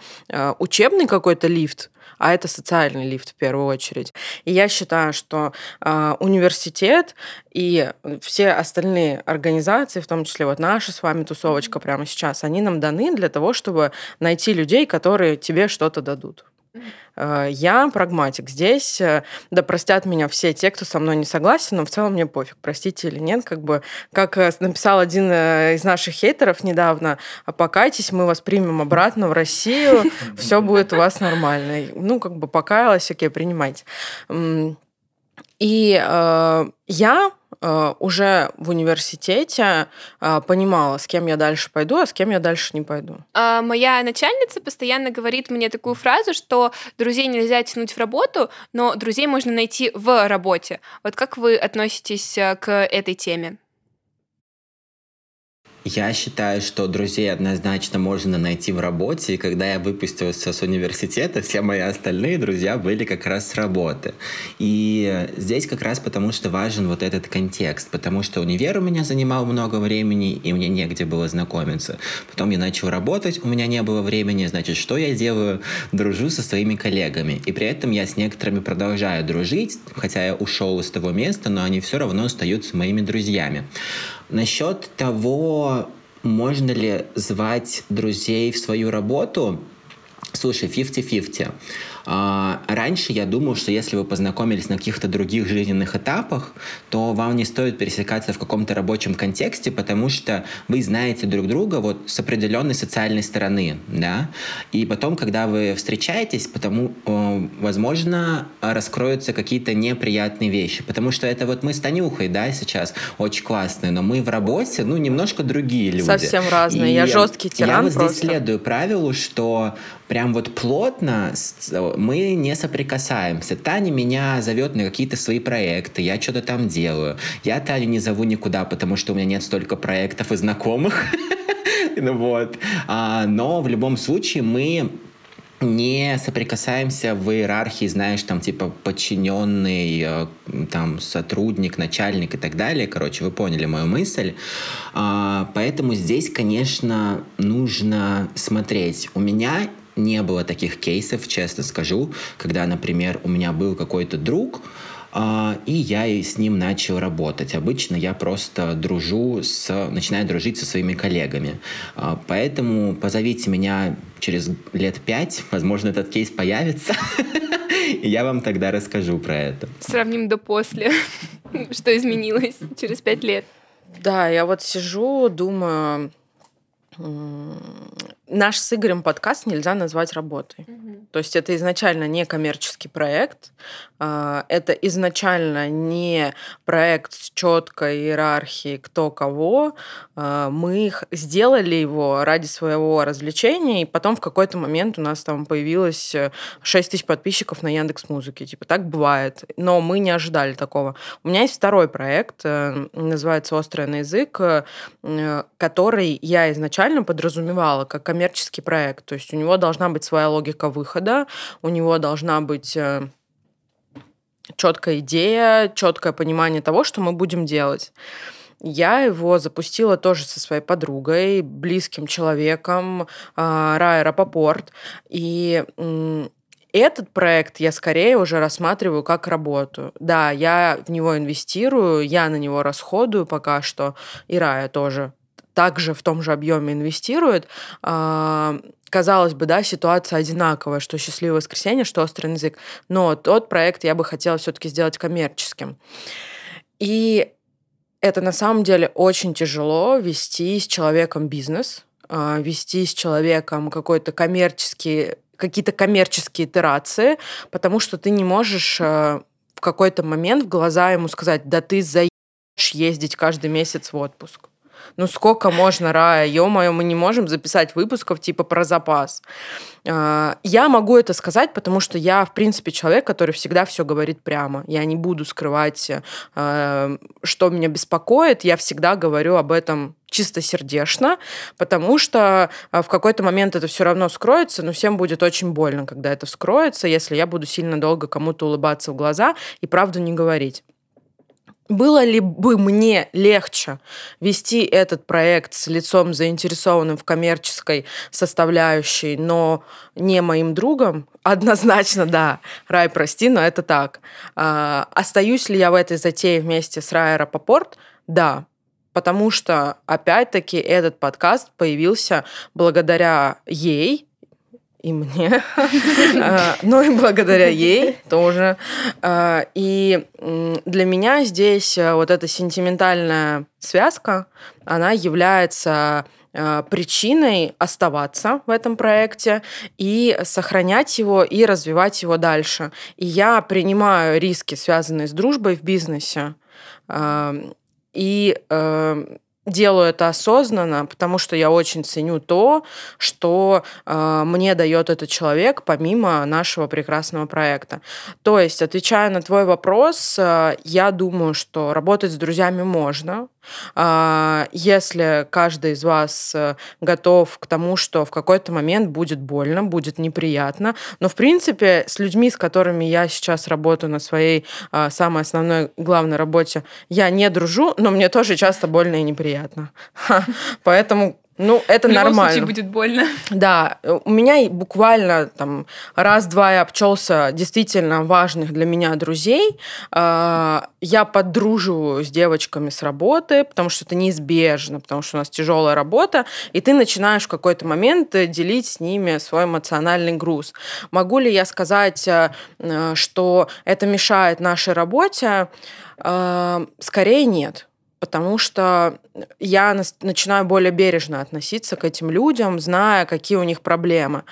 учебный какой-то лифт, а это социальный лифт в первую очередь. И я считаю, что э, университет и все остальные организации, в том числе вот наша с вами тусовочка прямо сейчас, они нам даны для того, чтобы найти людей, которые тебе что-то дадут. Э, я прагматик здесь. Э, да простят меня все те, кто со мной не согласен, но в целом мне пофиг, простите или нет. Как бы, как написал один из наших хейтеров недавно, покайтесь, мы вас примем обратно в Россию, все будет у вас нормально. Ну, как бы покаялась, окей, принимайте. И э, я э, уже в университете э, понимала, с кем я дальше пойду, а с кем я дальше не пойду. А моя начальница постоянно говорит мне такую фразу, что друзей нельзя тянуть в работу, но друзей можно найти в работе. Вот как вы относитесь к этой теме? Я считаю, что друзей однозначно можно найти в работе, и когда я выпустился с университета, все мои остальные друзья были как раз с работы. И здесь как раз потому, что важен вот этот контекст, потому что универ у меня занимал много времени, и мне негде было знакомиться. Потом я начал работать, у меня не было времени, значит, что я делаю? Дружу со своими коллегами. И при этом я с некоторыми продолжаю дружить, хотя я ушел из того места, но они все равно остаются моими друзьями. Насчет того, можно ли звать друзей в свою работу, слушай, пятьдесят на пятьдесят. А, раньше я думал, что если вы познакомились на каких-то других жизненных этапах, то вам не стоит пересекаться в каком-то рабочем контексте, потому что вы знаете друг друга вот с определенной социальной стороны, да? И потом, когда вы встречаетесь, потому, возможно, раскроются какие-то неприятные вещи, потому что это вот мы с Танюхой, да, сейчас очень классные, но мы в работе, ну, немножко другие люди. Совсем разные, и я жесткий тиран я вот просто. Я здесь следую правилу, что прям вот плотно мы не соприкасаемся. Таня меня зовет на какие-то свои проекты, я что-то там делаю. Я Таню не зову никуда, потому что у меня нет столько проектов и знакомых. Но в любом случае мы не соприкасаемся в иерархии, знаешь, там, типа, подчиненный, там, сотрудник, начальник и так далее. Короче, вы поняли мою мысль. А, поэтому здесь, конечно, нужно смотреть. У меня не было таких кейсов, честно скажу, когда, например, у меня был какой-то друг, Uh, и я и с ним начал работать. Обычно я просто дружу, с, начинаю дружить со своими коллегами. Uh, поэтому позовите меня через лет пять, возможно, этот кейс появится, и я вам тогда расскажу про это. Сравним до после, что изменилось через пять лет. Да, я вот сижу, думаю... Наш с Игорем подкаст нельзя назвать работой. Mm-hmm. То есть это изначально не коммерческий проект, это изначально не проект с четкой иерархией кто кого. Мы сделали его ради своего развлечения, и потом в какой-то момент у нас там появилось шесть тысяч подписчиков на Яндекс.Музыке. Типа так бывает, но мы не ожидали такого. У меня есть второй проект, называется «Острое на язык», который я изначально подразумевала как коммерческий проект. То есть у него должна быть своя логика выхода, у него должна быть четкая идея, четкое понимание того, что мы будем делать. Я его запустила тоже со своей подругой, близким человеком, Рая Рапопорт. И этот проект я скорее уже рассматриваю как работу. Да, я в него инвестирую, я на него расходую пока что, и Рая тоже также в том же объеме инвестирует. Казалось бы, да, ситуация одинаковая, что «Счастливое воскресенье», что «Острый на язык». Но тот проект я бы хотела все-таки сделать коммерческим. И это на самом деле очень тяжело вести с человеком бизнес, вести с человеком какой-то коммерческий, какие-то коммерческие итерации, потому что ты не можешь в какой-то момент в глаза ему сказать: «Да ты заебешь ездить каждый месяц в отпуск». Ну сколько можно, Рая? Ё-моё, мы не можем записать выпусков типа про запас. Я могу это сказать, потому что я, в принципе, человек, который всегда все говорит прямо. Я не буду скрывать, что меня беспокоит. Я всегда говорю об этом чистосердечно, потому что в какой-то момент это все равно вскроется, но всем будет очень больно, когда это вскроется, если я буду сильно долго кому-то улыбаться в глаза и правду не говорить. Было ли бы мне легче вести этот проект с лицом заинтересованным в коммерческой составляющей, но не моим другом? Однозначно, да. Рай, прости, но это так. А, остаюсь ли я в этой затее вместе с Раей Рапопорт? Да. Потому что, опять-таки, этот подкаст появился благодаря ей, и мне, но и благодаря ей тоже. И для меня здесь вот эта сентиментальная связка, она является причиной оставаться в этом проекте и сохранять его, и развивать его дальше. И я принимаю риски, связанные с дружбой в бизнесе, и... делаю это осознанно, потому что я очень ценю то, что э, мне дает этот человек помимо нашего прекрасного проекта. То есть, отвечая на твой вопрос, э, я думаю, что работать с друзьями можно, э, если каждый из вас готов к тому, что в какой-то момент будет больно, будет неприятно. Но, в принципе, с людьми, с которыми я сейчас работаю на своей э, самой основной, главной работе, я не дружу, но мне тоже часто больно и неприятно. Ха. Поэтому, ну, это нормально. В любом случае будет больно. Да, у меня буквально там раз-два я обчелся действительно важных для меня друзей. Я подруживаю с девочками с работы, потому что это неизбежно, потому что у нас тяжелая работа, и ты начинаешь в какой-то момент делить с ними свой эмоциональный груз. Могу ли я сказать, что это мешает нашей работе? Скорее нет. Потому что я начинаю более бережно относиться к этим людям, зная, какие у них проблемы.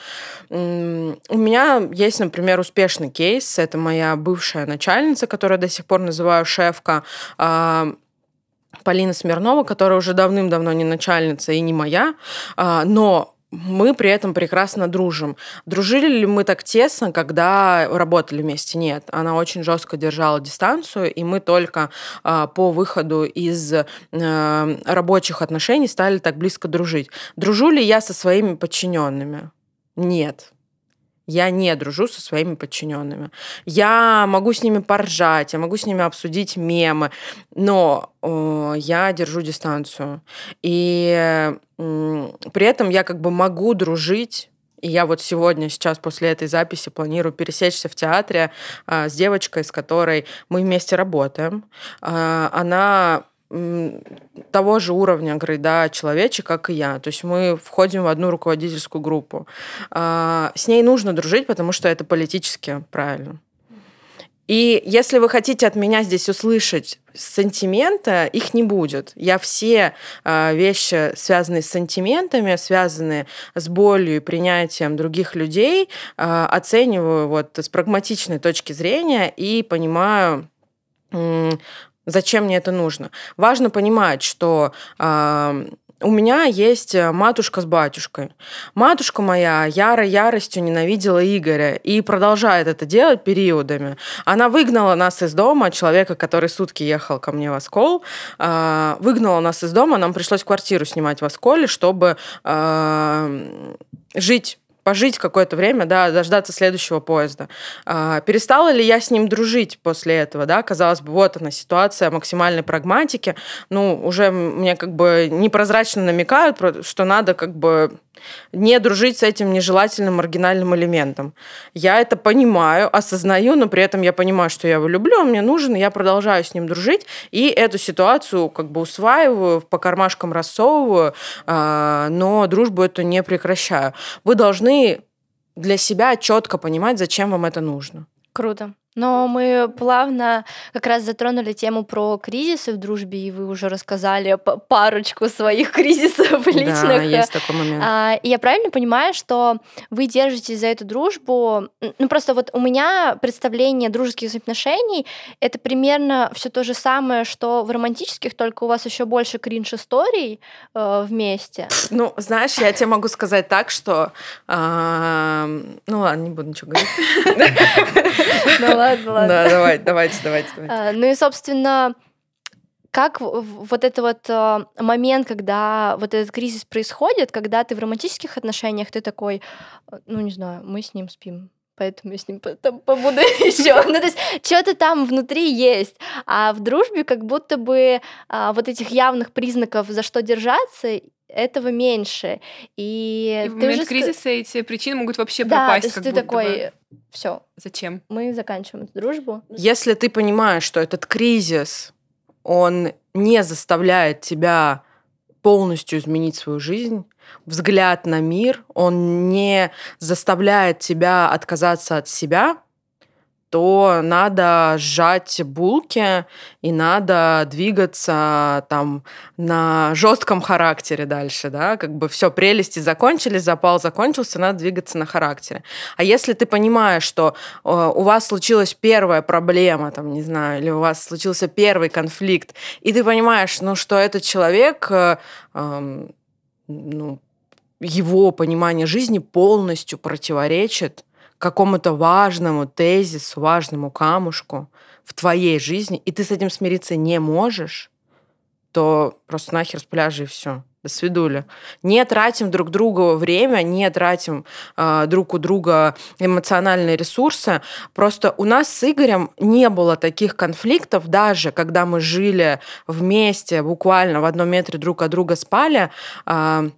У меня есть, например, успешный кейс. Это моя бывшая начальница, которую я до сих пор называю шефка, Полина Смирнова, которая уже давным-давно не начальница и не моя, но... мы при этом прекрасно дружим. Дружили ли мы так тесно, когда работали вместе? Нет. Она очень жестко держала дистанцию, и мы только э, по выходу из э, рабочих отношений стали так близко дружить. Дружу ли я со своими подчиненными? Нет. Я не дружу со своими подчиненными. Я могу с ними поржать, я могу с ними обсудить мемы, но э, я держу дистанцию. И э, при этом я как бы могу дружить. И я вот сегодня, сейчас после этой записи планирую пересечься в театре э, с девочкой, с которой мы вместе работаем. Э, она... того же уровня грейда человечек, как и я. То есть мы входим в одну руководительскую группу. С ней нужно дружить, потому что это политически правильно. И если вы хотите от меня здесь услышать сантимента, их не будет. Я все вещи, связанные с сантиментами, связанные с болью и принятием других людей, оцениваю вот с прагматичной точки зрения и понимаю, зачем мне это нужно? Важно понимать, что э, у меня есть матушка с батюшкой. Матушка моя ярой яростью ненавидела Игоря и продолжает это делать периодами. Она выгнала нас из дома, человека, который сутки ехал ко мне в Оскол, э, выгнала нас из дома, нам пришлось квартиру снимать в Осколе, чтобы э, жить. Пожить какое-то время, да, дождаться следующего поезда. Перестала ли я с ним дружить после этого, да? Казалось бы, вот она, ситуация максимальной прагматики. Ну, уже мне как бы непрозрачно намекают, что надо как бы не дружить с этим нежелательным маргинальным элементом. Я это понимаю, осознаю, но при этом я понимаю, что я его люблю, он мне нужен, и я продолжаю с ним дружить, и эту ситуацию как бы усваиваю, по кармашкам рассовываю, но дружбу эту не прекращаю. Вы должны для себя четко понимать, зачем вам это нужно. Круто. Но мы плавно как раз затронули тему про кризисы в дружбе, и вы уже рассказали парочку своих кризисов личных. Да, есть такой момент. И я правильно понимаю, что вы держитесь за эту дружбу? Ну, просто вот у меня представление дружеских взаимоотношений — это примерно все то же самое, что в романтических, только у вас еще больше кринж-историй э, вместе. Ну, знаешь, я тебе могу сказать так, что... Ну ладно, не буду ничего говорить. Ну ладно, ладно. Да, давайте, давайте, давайте. давайте. Ну и, собственно, как вот этот вот момент, когда вот этот кризис происходит, когда ты в романтических отношениях, ты такой, ну не знаю, мы с ним спим, поэтому я с ним побуду еще. Ну то есть что-то там внутри есть. А в дружбе как будто бы вот этих явных признаков, за что держаться, этого меньше. И, и в момент уже... кризиса эти причины могут вообще да, пропасть. Да, то есть ты такой, бы... все. Зачем? Мы заканчиваем эту дружбу. Если ты понимаешь, что этот кризис, он не заставляет тебя полностью изменить свою жизнь, взгляд на мир, он не заставляет тебя отказаться от себя, то надо сжать булки и надо двигаться там на жестком характере дальше, да, как бы все, прелести закончились, запал закончился, надо двигаться на характере. А если ты понимаешь, что у вас случилась первая проблема, там, не знаю, или у вас случился первый конфликт, и ты понимаешь, ну, что этот человек, э, э, ну, его понимание жизни полностью противоречит какому-то важному тезису, важному камушку в твоей жизни, и ты с этим смириться не можешь, то просто нахер с пляжа и все. До свидули. Не тратим друг другу время, не тратим э, друг у друга эмоциональные ресурсы. Просто у нас с Игорем не было таких конфликтов, даже когда мы жили вместе, буквально в одном метре друг от друга спали, э,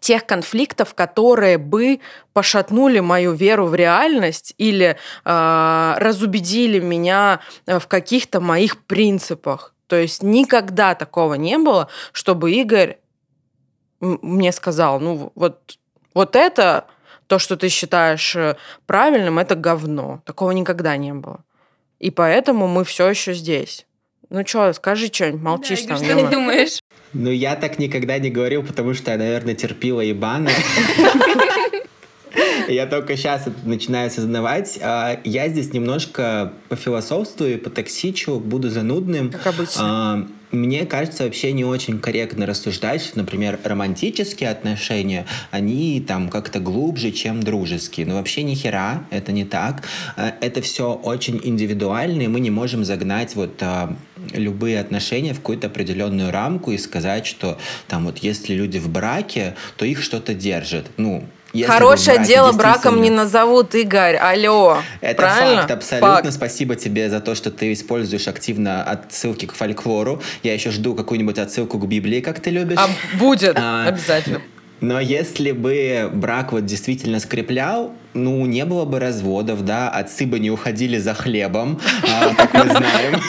тех конфликтов, которые бы пошатнули мою веру в реальность или э, разубедили меня в каких-то моих принципах. То есть никогда такого не было, чтобы Игорь мне сказал, ну вот, вот это, то, что ты считаешь правильным, это говно. Такого никогда не было. И поэтому мы все еще здесь. Ну что, скажи что-нибудь, молчишь да, там. Игорь, что ты думаешь? Ну, я так никогда не говорил, потому что я, наверное, терпила ебаны. Я только сейчас это начинаю осознавать. Я здесь немножко пофилософствую, потоксичу, буду занудным. Как обычно. Мне кажется, вообще не очень корректно рассуждать, что, например, романтические отношения, они там как-то глубже, чем дружеские. Но вообще ни хера, это не так. Это все очень индивидуально, и мы не можем загнать вот а, любые отношения в какую-то определенную рамку и сказать, что там вот если люди в браке, то их что-то держит. Ну, Если Хорошее браке, дело браком не назовут, Игорь, алло. Это правильно? Факт, абсолютно. Факт. Спасибо тебе за то, что ты используешь активно отсылки к фольклору. Я еще жду какую-нибудь отсылку к Библии, как ты любишь. А, будет, а, обязательно. Но если бы брак вот действительно скреплял, ну, не было бы разводов, да, отцы бы не уходили за хлебом, как мы знаем.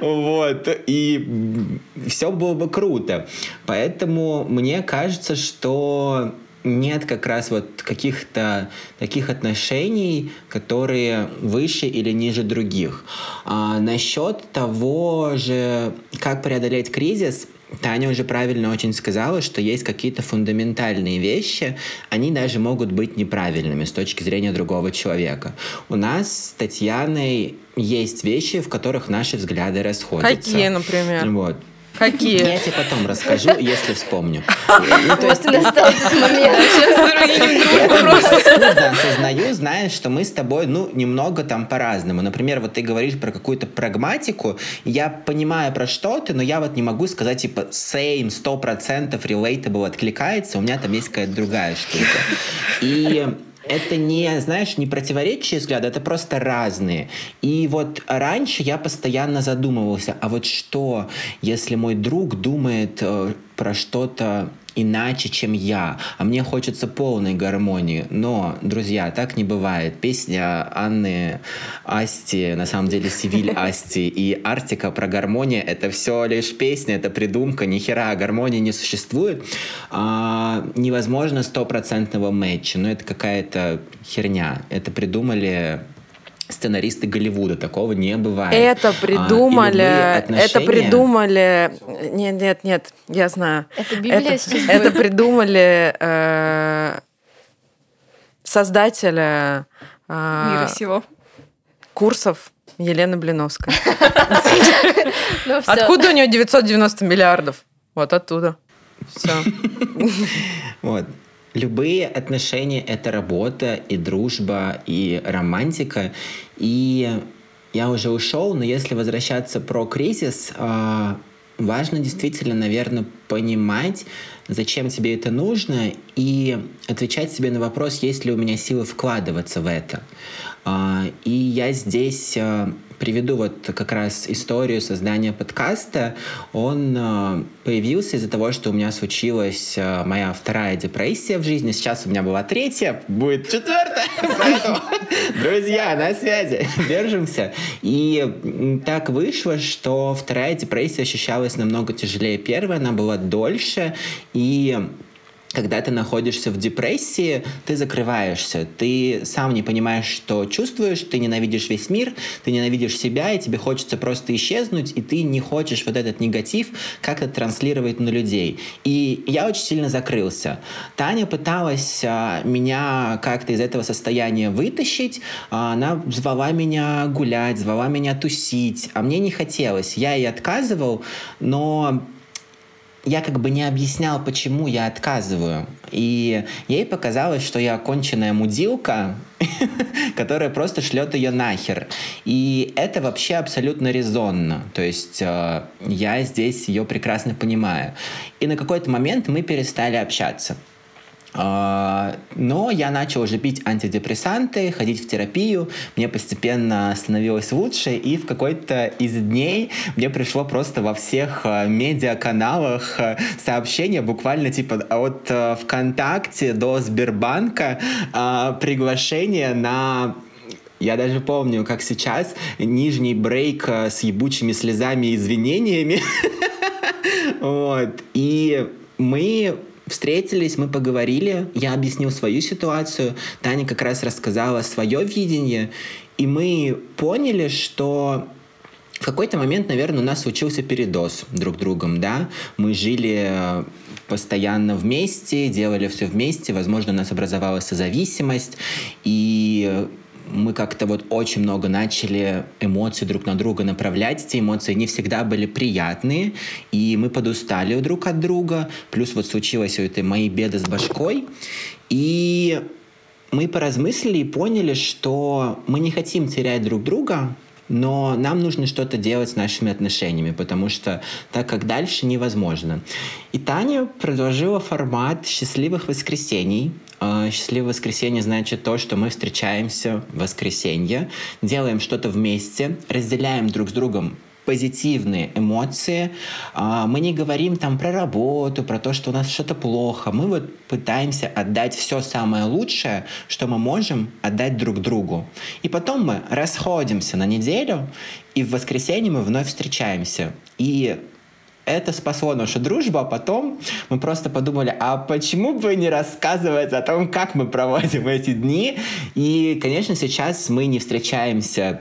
Вот, и все было бы круто. Поэтому мне кажется, что... нет как раз вот каких-то таких отношений, которые выше или ниже других. А насчет того же, как преодолеть кризис, Таня уже правильно очень сказала, что есть какие-то фундаментальные вещи, они даже могут быть неправильными с точки зрения другого человека. У нас с Татьяной есть вещи, в которых наши взгляды расходятся. Какие, например? Вот. Какие? Я тебе потом расскажу, если вспомню. Просто настал этот момент. Сейчас другим другом просто. Осознаю, знаешь, что мы с тобой, ну, немного там по-разному. Например, вот ты говоришь про какую-то прагматику, я понимаю, про что ты, но я вот не могу сказать, типа, same, сто процентов relatable откликается, у меня там есть какая-то другая штука. И... это не, знаешь, не противоречие взгляда, это просто разные. И вот раньше я постоянно задумывался, а вот что, если мой друг думает э, про что-то иначе, чем я, а мне хочется полной гармонии. Но, друзья, так не бывает. Песня Анны Асти, на самом деле Севиль Асти и Артика про гармонию, это все лишь песня, это придумка, нихера, гармонии не существует. А, невозможно стопроцентного мэтча, но это какая-то херня. Это придумали сценаристы Голливуда. Такого не бывает. Это придумали. А, отношения... Это придумали... Нет, нет, нет, я знаю. Это Библия сейчас. Это придумали э, создателя э, мира сего курсов Елены Блиновской. Откуда у нее девятьсот девяносто миллиардов? Вот оттуда. Все. Вот. Любые отношения – это работа, и дружба, и романтика. И я уже ушел, но если возвращаться про кризис, важно действительно, наверное, понимать, зачем тебе это нужно, и отвечать себе на вопрос, есть ли у меня силы вкладываться в это. И я здесь приведу вот как раз историю создания подкаста. Он появился из-за того, что у меня случилась моя вторая депрессия в жизни. Сейчас у меня была третья, будет четвертая. Поэтому, друзья, на связи, держимся. И так вышло, что вторая депрессия ощущалась намного тяжелее первой. Она была дольше. И когда ты находишься в депрессии, ты закрываешься, ты сам не понимаешь, что чувствуешь, ты ненавидишь весь мир, ты ненавидишь себя, и тебе хочется просто исчезнуть, и ты не хочешь вот этот негатив как-то транслировать на людей. И я очень сильно закрылся. Таня пыталась а, меня как-то из этого состояния вытащить, а, она звала меня гулять, звала меня тусить, а мне не хотелось. Я ей отказывал, но... я как бы не объяснял, почему я отказываю. И ей показалось, что я конченная мудилка, которая просто шлет ее нахер. И это вообще абсолютно резонно. То есть э, я здесь ее прекрасно понимаю. И на какой-то момент мы перестали общаться. Э, но я начал уже пить антидепрессанты, ходить в терапию. Мне постепенно становилось лучше. И в какой-то из дней мне пришло просто во всех медиаканалах сообщение, буквально типа от ВКонтакте до Сбербанка, приглашение на... Я даже помню, как сейчас, нижний брейк с ебучими слезами и извинениями. Вот. И мы... встретились, мы поговорили, я объяснил свою ситуацию, Таня как раз рассказала свое видение, и мы поняли, что в какой-то момент, наверное, у нас случился передоз друг другом, да, мы жили постоянно вместе, делали все вместе, возможно, у нас образовалась зависимость, и... мы как-то вот очень много начали эмоций друг на друга направлять. Эти эмоции не всегда были приятные, и мы подустали друг от друга. Плюс вот случилось вот эти мои беды с башкой. И мы поразмыслили и поняли, что мы не хотим терять друг друга, но нам нужно что-то делать с нашими отношениями, потому что так как дальше невозможно. И Таня предложила формат «Счастливых воскресений». «Счастливое воскресенье» значит то, что мы встречаемся в воскресенье, делаем что-то вместе, разделяем друг с другом позитивные эмоции. Мы не говорим там про работу, про то, что у нас что-то плохо. Мы вот пытаемся отдать все самое лучшее, что мы можем отдать друг другу. И потом мы расходимся на неделю, и в воскресенье мы вновь встречаемся. И это спасло нашу дружбу, а потом мы просто подумали, а почему бы не рассказывать о том, как мы проводим эти дни. И, конечно, сейчас мы не встречаемся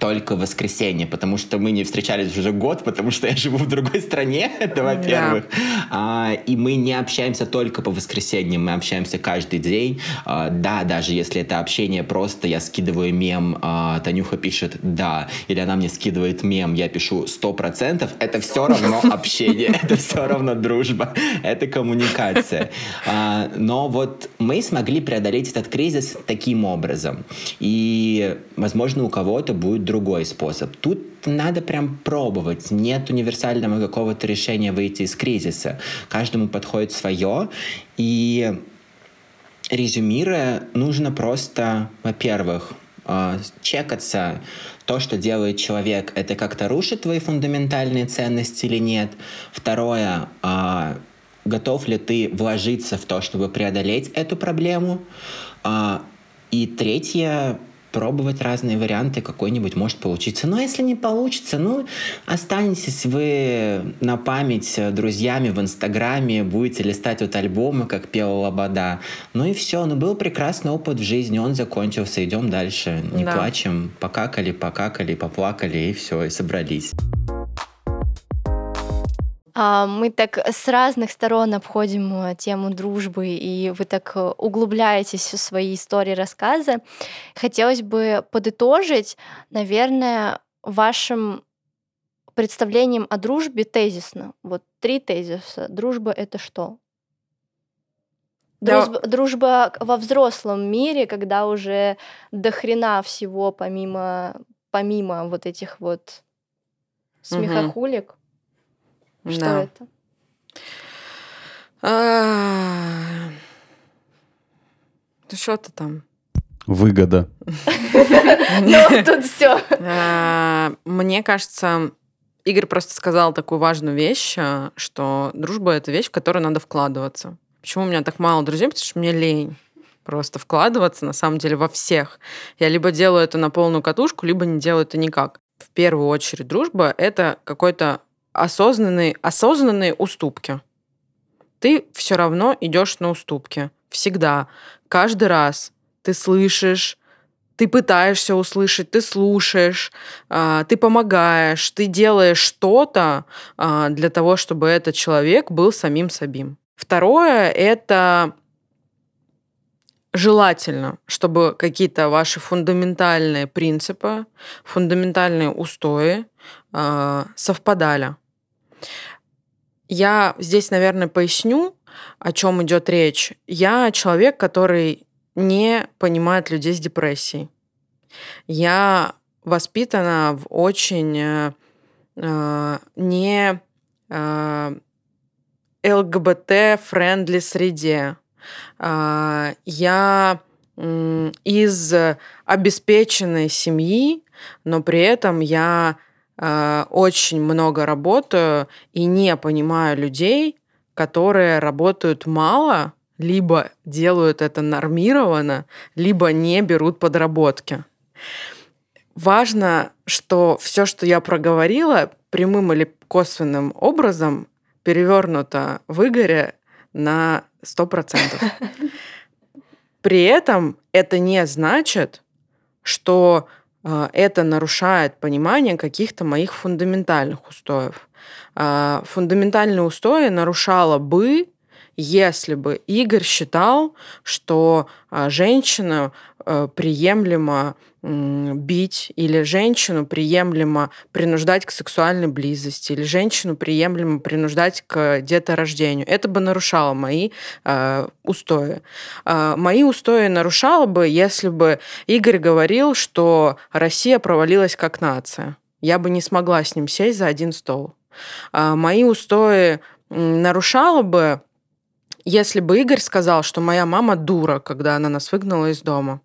только в воскресенье, потому что мы не встречались уже год, потому что я живу в другой стране, это во-первых. Да. А, и мы не общаемся только по воскресеньям, мы общаемся каждый день. А, да, даже если это общение просто я скидываю мем, а, Танюха пишет «да», или она мне скидывает мем, я пишу сто процентов, это все равно общение, это все равно дружба, это коммуникация. Но вот мы смогли преодолеть этот кризис таким образом. И, возможно, у кого-то будет другой способ. Тут надо прям пробовать. Нет универсального какого-то решения выйти из кризиса. Каждому подходит свое. И резюмируя, нужно просто, во-первых, чекаться, то, что делает человек, это как-то рушит твои фундаментальные ценности или нет. Второе, готов ли ты вложиться в то, чтобы преодолеть эту проблему. И третье, пробовать разные варианты, какой-нибудь может получиться. Но если не получится, ну, останетесь вы на память друзьями в Инстаграме, будете листать вот альбомы, как пела Лобода. Ну и все, ну, был прекрасный опыт в жизни, он закончился, идем дальше, не да. плачем, покакали, покакали, поплакали, и все, и собрались. Мы так с разных сторон обходим тему дружбы, и вы так углубляетесь в свои истории, рассказы. Хотелось бы подытожить, наверное, вашим представлением о дружбе тезисно. Вот три тезиса. Дружба — это что? Дружба, да. дружба во взрослом мире, когда уже дохрена всего помимо, помимо вот этих вот смехохулик. Угу. Что да. это? А... Что ты там? Выгода. Ну, тут все. Мне кажется, Игорь просто сказал такую важную вещь, что дружба — это вещь, в которую надо вкладываться. Почему у меня так мало друзей? Потому что мне лень просто вкладываться, на самом деле, во всех. Я либо делаю это на полную катушку, либо не делаю это никак. В первую очередь дружба — это какой-то Осознанные, осознанные уступки. Ты все равно идешь на уступки. Всегда. Каждый раз ты слышишь, ты пытаешься услышать, ты слушаешь, ты помогаешь, ты делаешь что-то для того, чтобы этот человек был самим собим. Второе — это желательно, чтобы какие-то ваши фундаментальные принципы, фундаментальные устои совпадали. Я здесь, наверное, поясню, о чем идет речь. Я человек, который не понимает людей с депрессией. Я воспитана в очень э, не э, эл гэ бэ тэ-френдли среде. Э, я э, из обеспеченной семьи, но при этом я очень много работаю и не понимаю людей, которые работают мало, либо делают это нормированно, либо не берут подработки. Важно, что все, что я проговорила, прямым или косвенным образом перевернуто в Игоре на сто процентов. При этом это не значит, что это нарушает понимание каких-то моих фундаментальных устоев. Фундаментальные устои нарушало бы, если бы Игорь считал, что женщину приемлемо бить, или женщину приемлемо принуждать к сексуальной близости, или женщину приемлемо принуждать к деторождению. Это бы нарушало мои э, устои. Э, мои устои нарушало бы, если бы Игорь говорил, что Россия провалилась как нация. Я бы не смогла с ним сесть за один стол. Э, мои устои нарушало бы, если бы Игорь сказал, что моя мама дура, когда она нас выгнала из дома.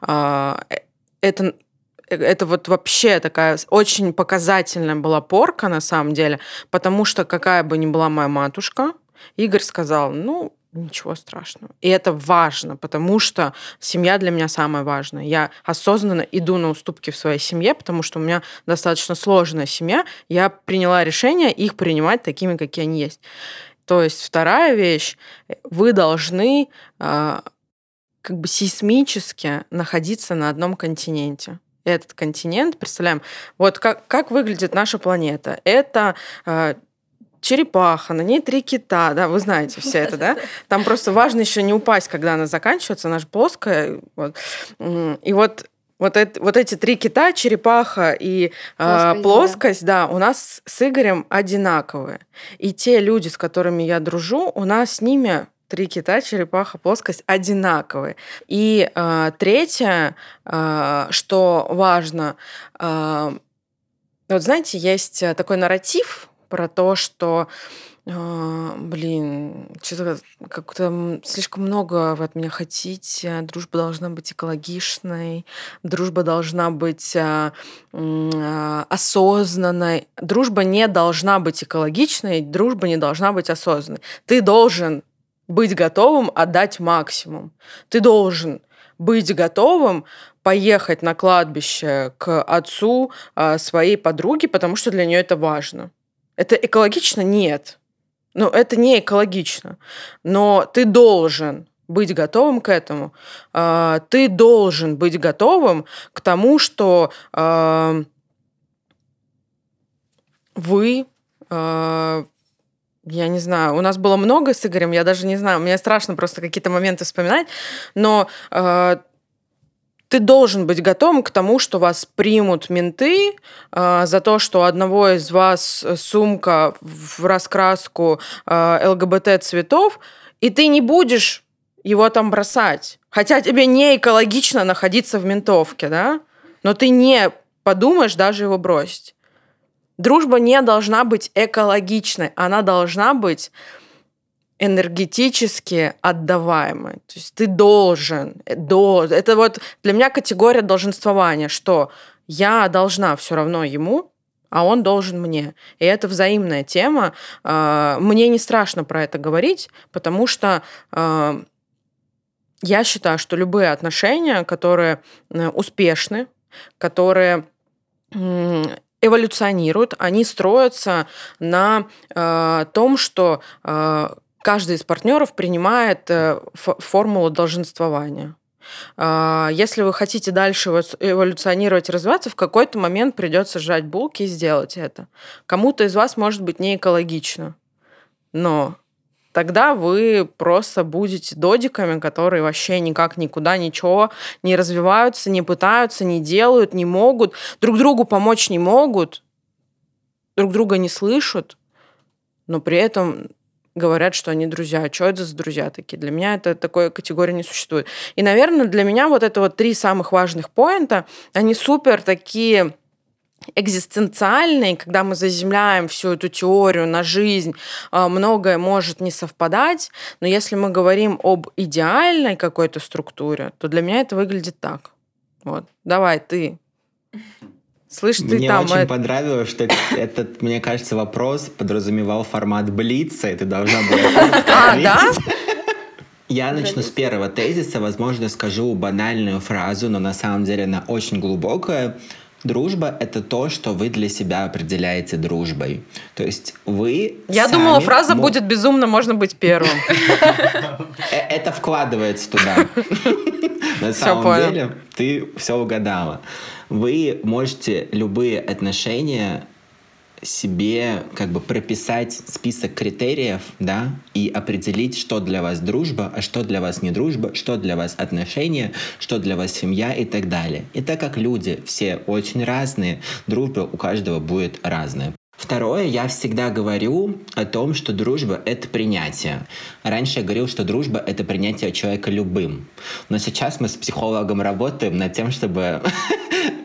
Это, это вот вообще такая очень показательная была порка, на самом деле, потому что какая бы ни была моя матушка, Игорь сказал, ну, ничего страшного. И это важно, потому что семья для меня самая важная. Я осознанно иду на уступки в своей семье, потому что у меня достаточно сложная семья. Я приняла решение их принимать такими, какие они есть. То есть вторая вещь, вы должны... как бы сейсмически находиться на одном континенте. Этот континент, представляем, вот как, как выглядит наша планета. Это э, черепаха, на ней три кита, да, вы знаете все это, да? Там просто важно еще не упасть, когда она заканчивается, она же плоская. Вот. И вот, вот, это, вот эти три кита, черепаха и э, плоскость, да, у нас с Игорем одинаковые. И те люди, с которыми я дружу, у нас с ними... три кита, черепаха, плоскость одинаковые. И э, третье, э, что важно, э, вот знаете, есть такой нарратив про то, что, э, блин, что-то как-то слишком много вы от меня хотите, дружба должна быть экологичной, дружба должна быть э, э, осознанной, дружба не должна быть экологичной, дружба не должна быть осознанной. Ты должен быть готовым отдать максимум. Ты должен быть готовым поехать на кладбище к отцу своей подруги, потому что для нее это важно. Это экологично? Нет. Ну, это не экологично. Но ты должен быть готовым к этому. Ты должен быть готовым к тому, что вы... Я не знаю, у нас было много с Игорем, я даже не знаю, мне страшно просто какие-то моменты вспоминать, но э, ты должен быть готовым к тому, что вас примут менты э, за то, что у одного из вас сумка в раскраску э, эл гэ бэ тэ цветов, и ты не будешь его там бросать. Хотя тебе не экологично находиться в ментовке, да? Но ты не подумаешь даже его бросить. Дружба не должна быть экологичной, она должна быть энергетически отдаваемой. То есть ты должен. Это вот для меня категория долженствования, что я должна все равно ему, а он должен мне. И это взаимная тема. Мне не страшно про это говорить, потому что я считаю, что любые отношения, которые успешны, которые... эволюционируют, они строятся на э, том, что э, каждый из партнеров принимает э, ф- формулу долженствования. Э, если вы хотите дальше эволюционировать и развиваться, в какой-то момент придется сжать булки и сделать это. Кому-то из вас может быть не экологично, но тогда вы просто будете додиками, которые вообще никак никуда ничего не развиваются, не пытаются, не делают, не могут, друг другу помочь не могут, друг друга не слышат, но при этом говорят, что они друзья. Что это за друзья такие? Для меня это такой категории не существует. И, наверное, для меня вот это вот три самых важных поинта, они супер такие... экзистенциальный, когда мы заземляем всю эту теорию на жизнь, многое может не совпадать, но если мы говорим об идеальной какой-то структуре, то для меня это выглядит так. Вот. Давай, ты. Слышь, ты мне там... Мне очень это... понравилось, что этот, мне кажется, вопрос подразумевал формат блица, и ты должна была... А, да? Я начну с первого тезиса, возможно, скажу банальную фразу, но на самом деле она очень глубокая. Дружба — это то, что вы для себя определяете дружбой. То есть вы Я сами думала, фраза мог... будет «безумно можно быть первым». Это вкладывается туда. На самом деле ты все угадала. Вы можете любые отношения себе как бы прописать список критериев, да, и определить, что для вас дружба, а что для вас не дружба, что для вас отношения, что для вас семья и так далее. И так как люди все очень разные, дружба у каждого будет разная. Второе, я всегда говорю о том, что дружба — это принятие. Раньше я говорил, что дружба — это принятие человека любым. Но сейчас мы с психологом работаем над тем, чтобы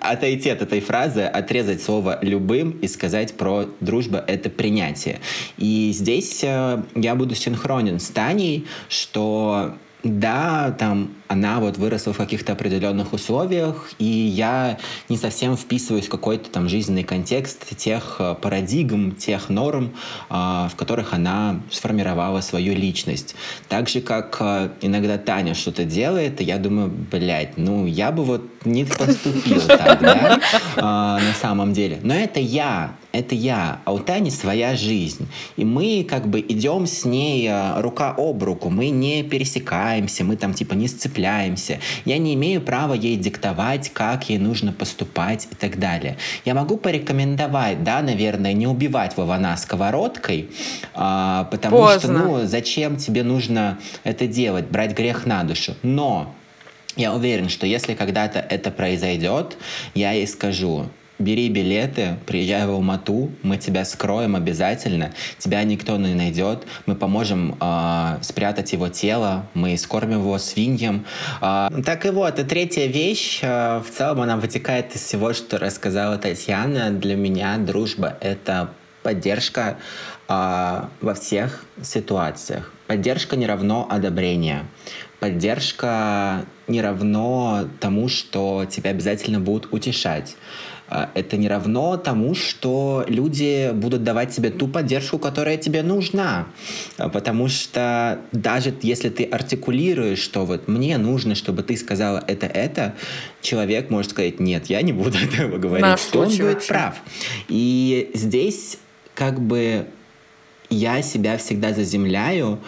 отойти от этой фразы, отрезать слово «любым» и сказать про «дружба — это принятие». И здесь я буду синхронен с Таней, что... Да, там она вот выросла в каких-то определенных условиях, и я не совсем вписываюсь в какой-то там жизненный контекст тех парадигм, тех норм, в которых она сформировала свою личность. Так же, как иногда Таня что-то делает, и я думаю, блядь, ну я бы вот не поступил так, да, на самом деле. Но это я. Это я, а у Тани своя жизнь. И мы как бы идем с ней рука об руку, мы не пересекаемся, мы там типа не сцепляемся. Я не имею права ей диктовать, как ей нужно поступать и так далее. Я могу порекомендовать, да, наверное, не убивать вована сковородкой, а, потому Поздно. что, ну, зачем тебе нужно это делать, брать грех на душу. Но я уверен, что если когда-то это произойдет, я ей скажу: бери билеты, приезжай в Алмату, мы тебя скроем обязательно, тебя никто не найдет, мы поможем э, спрятать его тело, мы скормим его свиньям. Э, так и вот, и третья вещь, э, в целом она вытекает из всего, что рассказала Татьяна. Для меня дружба — это поддержка э, во всех ситуациях. Поддержка не равно одобрение. Поддержка не равно тому, что тебя обязательно будут утешать. это не равно тому, что люди будут давать тебе ту поддержку, которая тебе нужна. Потому что даже если ты артикулируешь, что вот мне нужно, чтобы ты сказала это-это, человек может сказать: нет, я не буду этого говорить. На что он будет вообще прав. И здесь как бы я себя всегда заземляю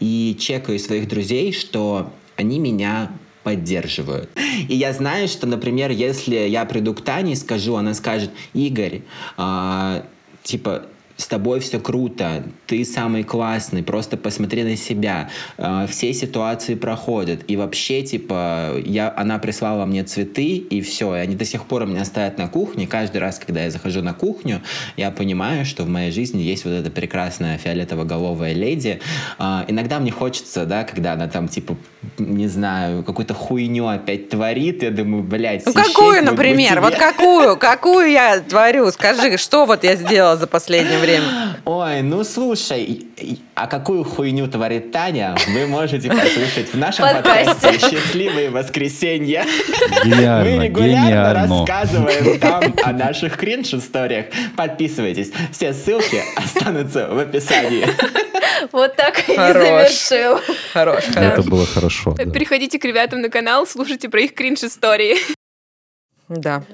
и чекаю своих друзей, что они меня поддерживают. И я знаю, что, например, если я приду к Тане и скажу, она скажет: Игорь, э, типа, с тобой все круто, ты самый классный, просто посмотри на себя, э, все ситуации проходят, и вообще, типа, я, она прислала мне цветы, и все, и они до сих пор у меня стоят на кухне, каждый раз, когда я захожу на кухню, я понимаю, что в моей жизни есть вот эта прекрасная фиолетово-головая леди. Э, иногда мне хочется, да, когда она там, типа, не знаю, какую-то хуйню опять творит, я думаю, блядь, ну какую, например, вот какую, какую я творю, скажи, что вот я сделала за последнее время? Время. Ой, ну слушай, а какую хуйню творит Таня, вы можете послушать в нашем подкасте «Счастливые воскресенья». Гениально, мы регулярно гениально. рассказываем там о наших кринж-историях. Подписывайтесь, все ссылки останутся в описании. Вот так хорош. И завершил. Хорош, хорош. Это было хорошо. Да. Переходите к ребятам на канал, слушайте про их кринж-истории. Да.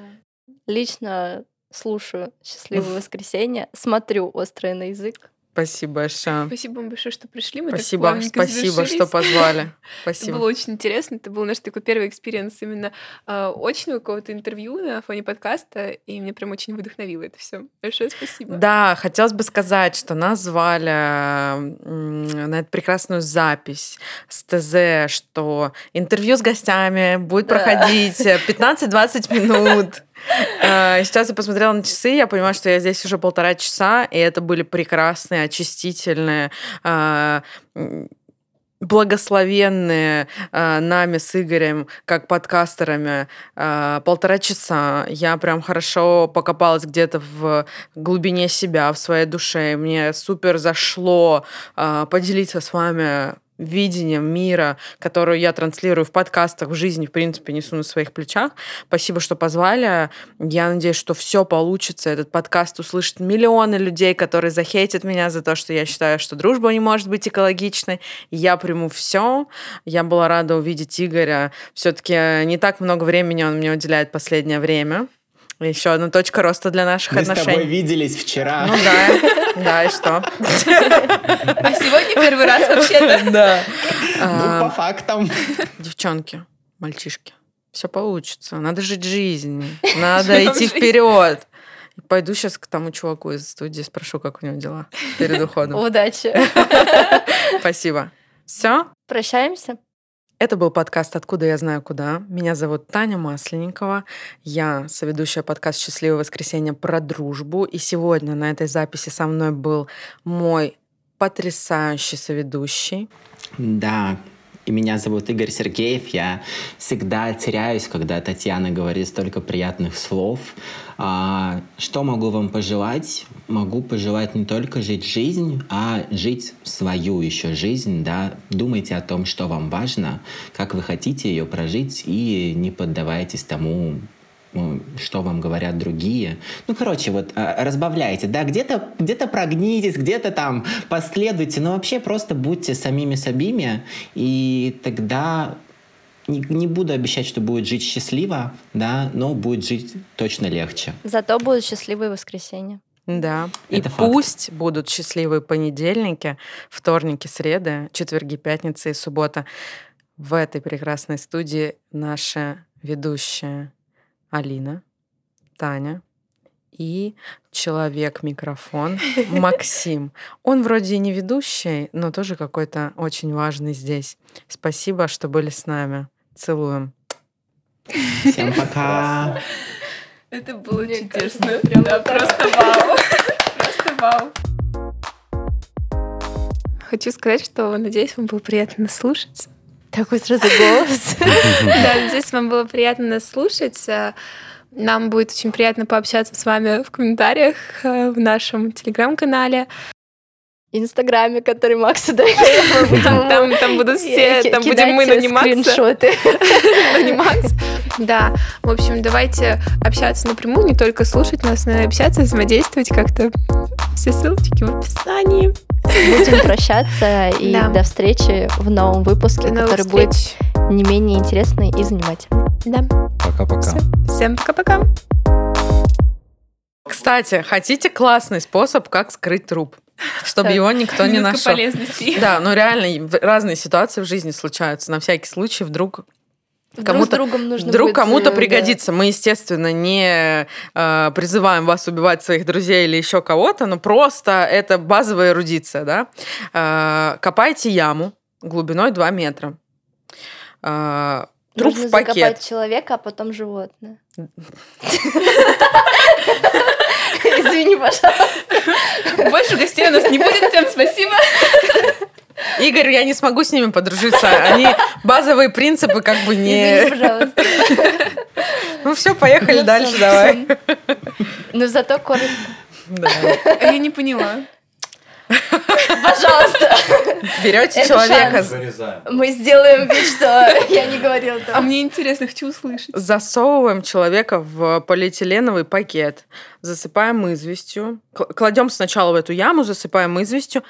Лично... слушаю «Счастливое воскресенье», смотрю «Острое на язык». Спасибо большое. Спасибо вам большое, что пришли. Мы спасибо, так спасибо, завершились. Что позвали. Спасибо. Это было очень интересно. Это был наш такой первый экспириенс именно э, очного какого-то интервью на фоне подкаста, и меня прям очень вдохновило это все. Большое спасибо. Да, хотелось бы сказать, что нас звали э, на эту прекрасную запись с ТЗ, что интервью с гостями будет да. проходить пятнадцать-двадцать минут. Сейчас я посмотрела на часы, я понимаю, что я здесь уже полтора часа, и это были прекрасные, очистительные, благословенные нами с Игорем, как подкастерами, полтора часа. Я прям хорошо покопалась где-то в глубине себя, в своей душе. Мне супер зашло поделиться с вами видением мира, которую я транслирую в подкастах, в жизни, в принципе, несу на своих плечах. Спасибо, что позвали. Я надеюсь, что все получится. Этот подкаст услышат миллионы людей, которые захейтят меня за то, что я считаю, что дружба не может быть экологичной. Я приму все. Я была рада увидеть Игоря. Все-таки не так много времени он мне уделяет в последнее время. Еще одна точка роста для наших Мы отношений. Мы с тобой виделись вчера. Ну да, да, и что? А сегодня первый раз вообще-то. Да. Ну, по фактам. Девчонки, мальчишки, все получится. Надо жить жизнью, надо идти вперед. Пойду сейчас к тому чуваку из студии, спрошу, как у него дела перед уходом. Удачи. Спасибо. Все? Прощаемся. Это был подкаст «Откуда я знаю куда». Меня зовут Таня Масленникова. Я соведущая подкаста «Счастливое воскресенье» про дружбу. И сегодня на этой записи со мной был мой потрясающий соведущий. Да, и меня зовут Игорь Сергеев. Я всегда теряюсь, когда Татьяна говорит столько приятных слов. Что могу вам пожелать? Могу пожелать не только жить жизнь, а жить свою еще жизнь, да. Думайте о том, что вам важно, как вы хотите ее прожить, и не поддавайтесь тому, что вам говорят другие. Ну, короче, вот разбавляйте, да, где-то, где-то прогнитесь, где-то там последуйте, но вообще просто будьте самими собими, и тогда не, не буду обещать, что будет жить счастливо, да, но будет жить точно легче. Зато будут счастливые воскресенья. Да, это и факт. Пусть будут счастливые понедельники, вторники, среды, четверги, пятницы и суббота. В этой прекрасной студии наша ведущая Алина, Таня и человек-микрофон Максим. Он вроде и не ведущий, но тоже какой-то очень важный здесь. Спасибо, что были с нами. Целуем. Всем пока. Это было чудесно. Да, просто вау. Просто вау. Хочу сказать, что, надеюсь, вам было приятно слушать. Такой сразу голос. Да, надеюсь, вам было приятно нас слушать. Нам будет очень приятно пообщаться с вами в комментариях в нашем телеграм-канале. Инстаграме, который Максу дает. Там, там будут все, там будем мы наниматься. Скриншоты. Наниматься. Да, в общем, давайте общаться напрямую, не только слушать нас, но и общаться, взаимодействовать как-то. Все ссылочки в описании. Будем прощаться и да. до встречи в новом выпуске, до который встреч. Будет не менее интересный и занимательный. Да. Пока-пока. Все. Всем пока-пока. Кстати, хотите классный способ, как скрыть труп? Чтобы так. его никто не нашел. Полезности. Да, но реально разные ситуации в жизни случаются. На всякий случай вдруг... Вдруг кому-то, другом нужно вдруг быть, кому-то пригодится. Да. Мы, естественно, не э, призываем вас убивать своих друзей или еще кого-то, но просто это базовая эрудиция. Да? Э, копайте яму глубиной два метра. Э, труп нужно в пакет. Нужно закопать человека, а потом животное. Извини, пожалуйста. Больше гостей у нас не будет. Всем спасибо. Игорь, я не смогу с ними подружиться. Они базовые принципы как бы не... Извини, пожалуйста. Ну все, поехали ну, дальше, все, давай. Ну зато коротко. Да. А я не поняла. Пожалуйста. Берете это человека. Шанс. Мы сделаем вид, что я не говорила. Этого. А мне интересно, хочу услышать. Засовываем человека в полиэтиленовый пакет, засыпаем известью, кладем сначала в эту яму, засыпаем известью,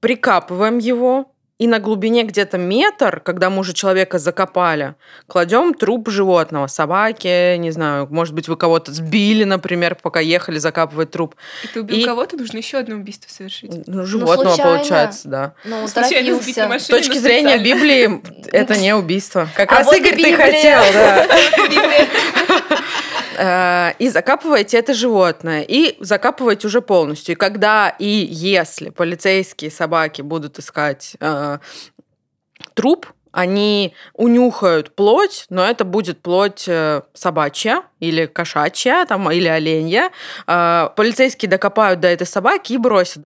прикапываем его и на глубине где-то метр, когда мы уже человека закопали, кладем труп животного, собаки, не знаю, может быть, вы кого-то сбили, например, пока ехали закапывать труп. И ты убил и... кого-то, нужно еще одно убийство совершить. Ну, животного, ну, получается, да. Ну, случайно убить на машине. С точки зрения Библии это не убийство. Как раз, Игорь, ты хотел, да. И закапываете это животное, и закапываете уже полностью. И когда и если полицейские собаки будут искать э, труп, они унюхают плоть, но это будет плоть собачья или кошачья там, или оленья. Полицейские докопают до этой собаки и бросят.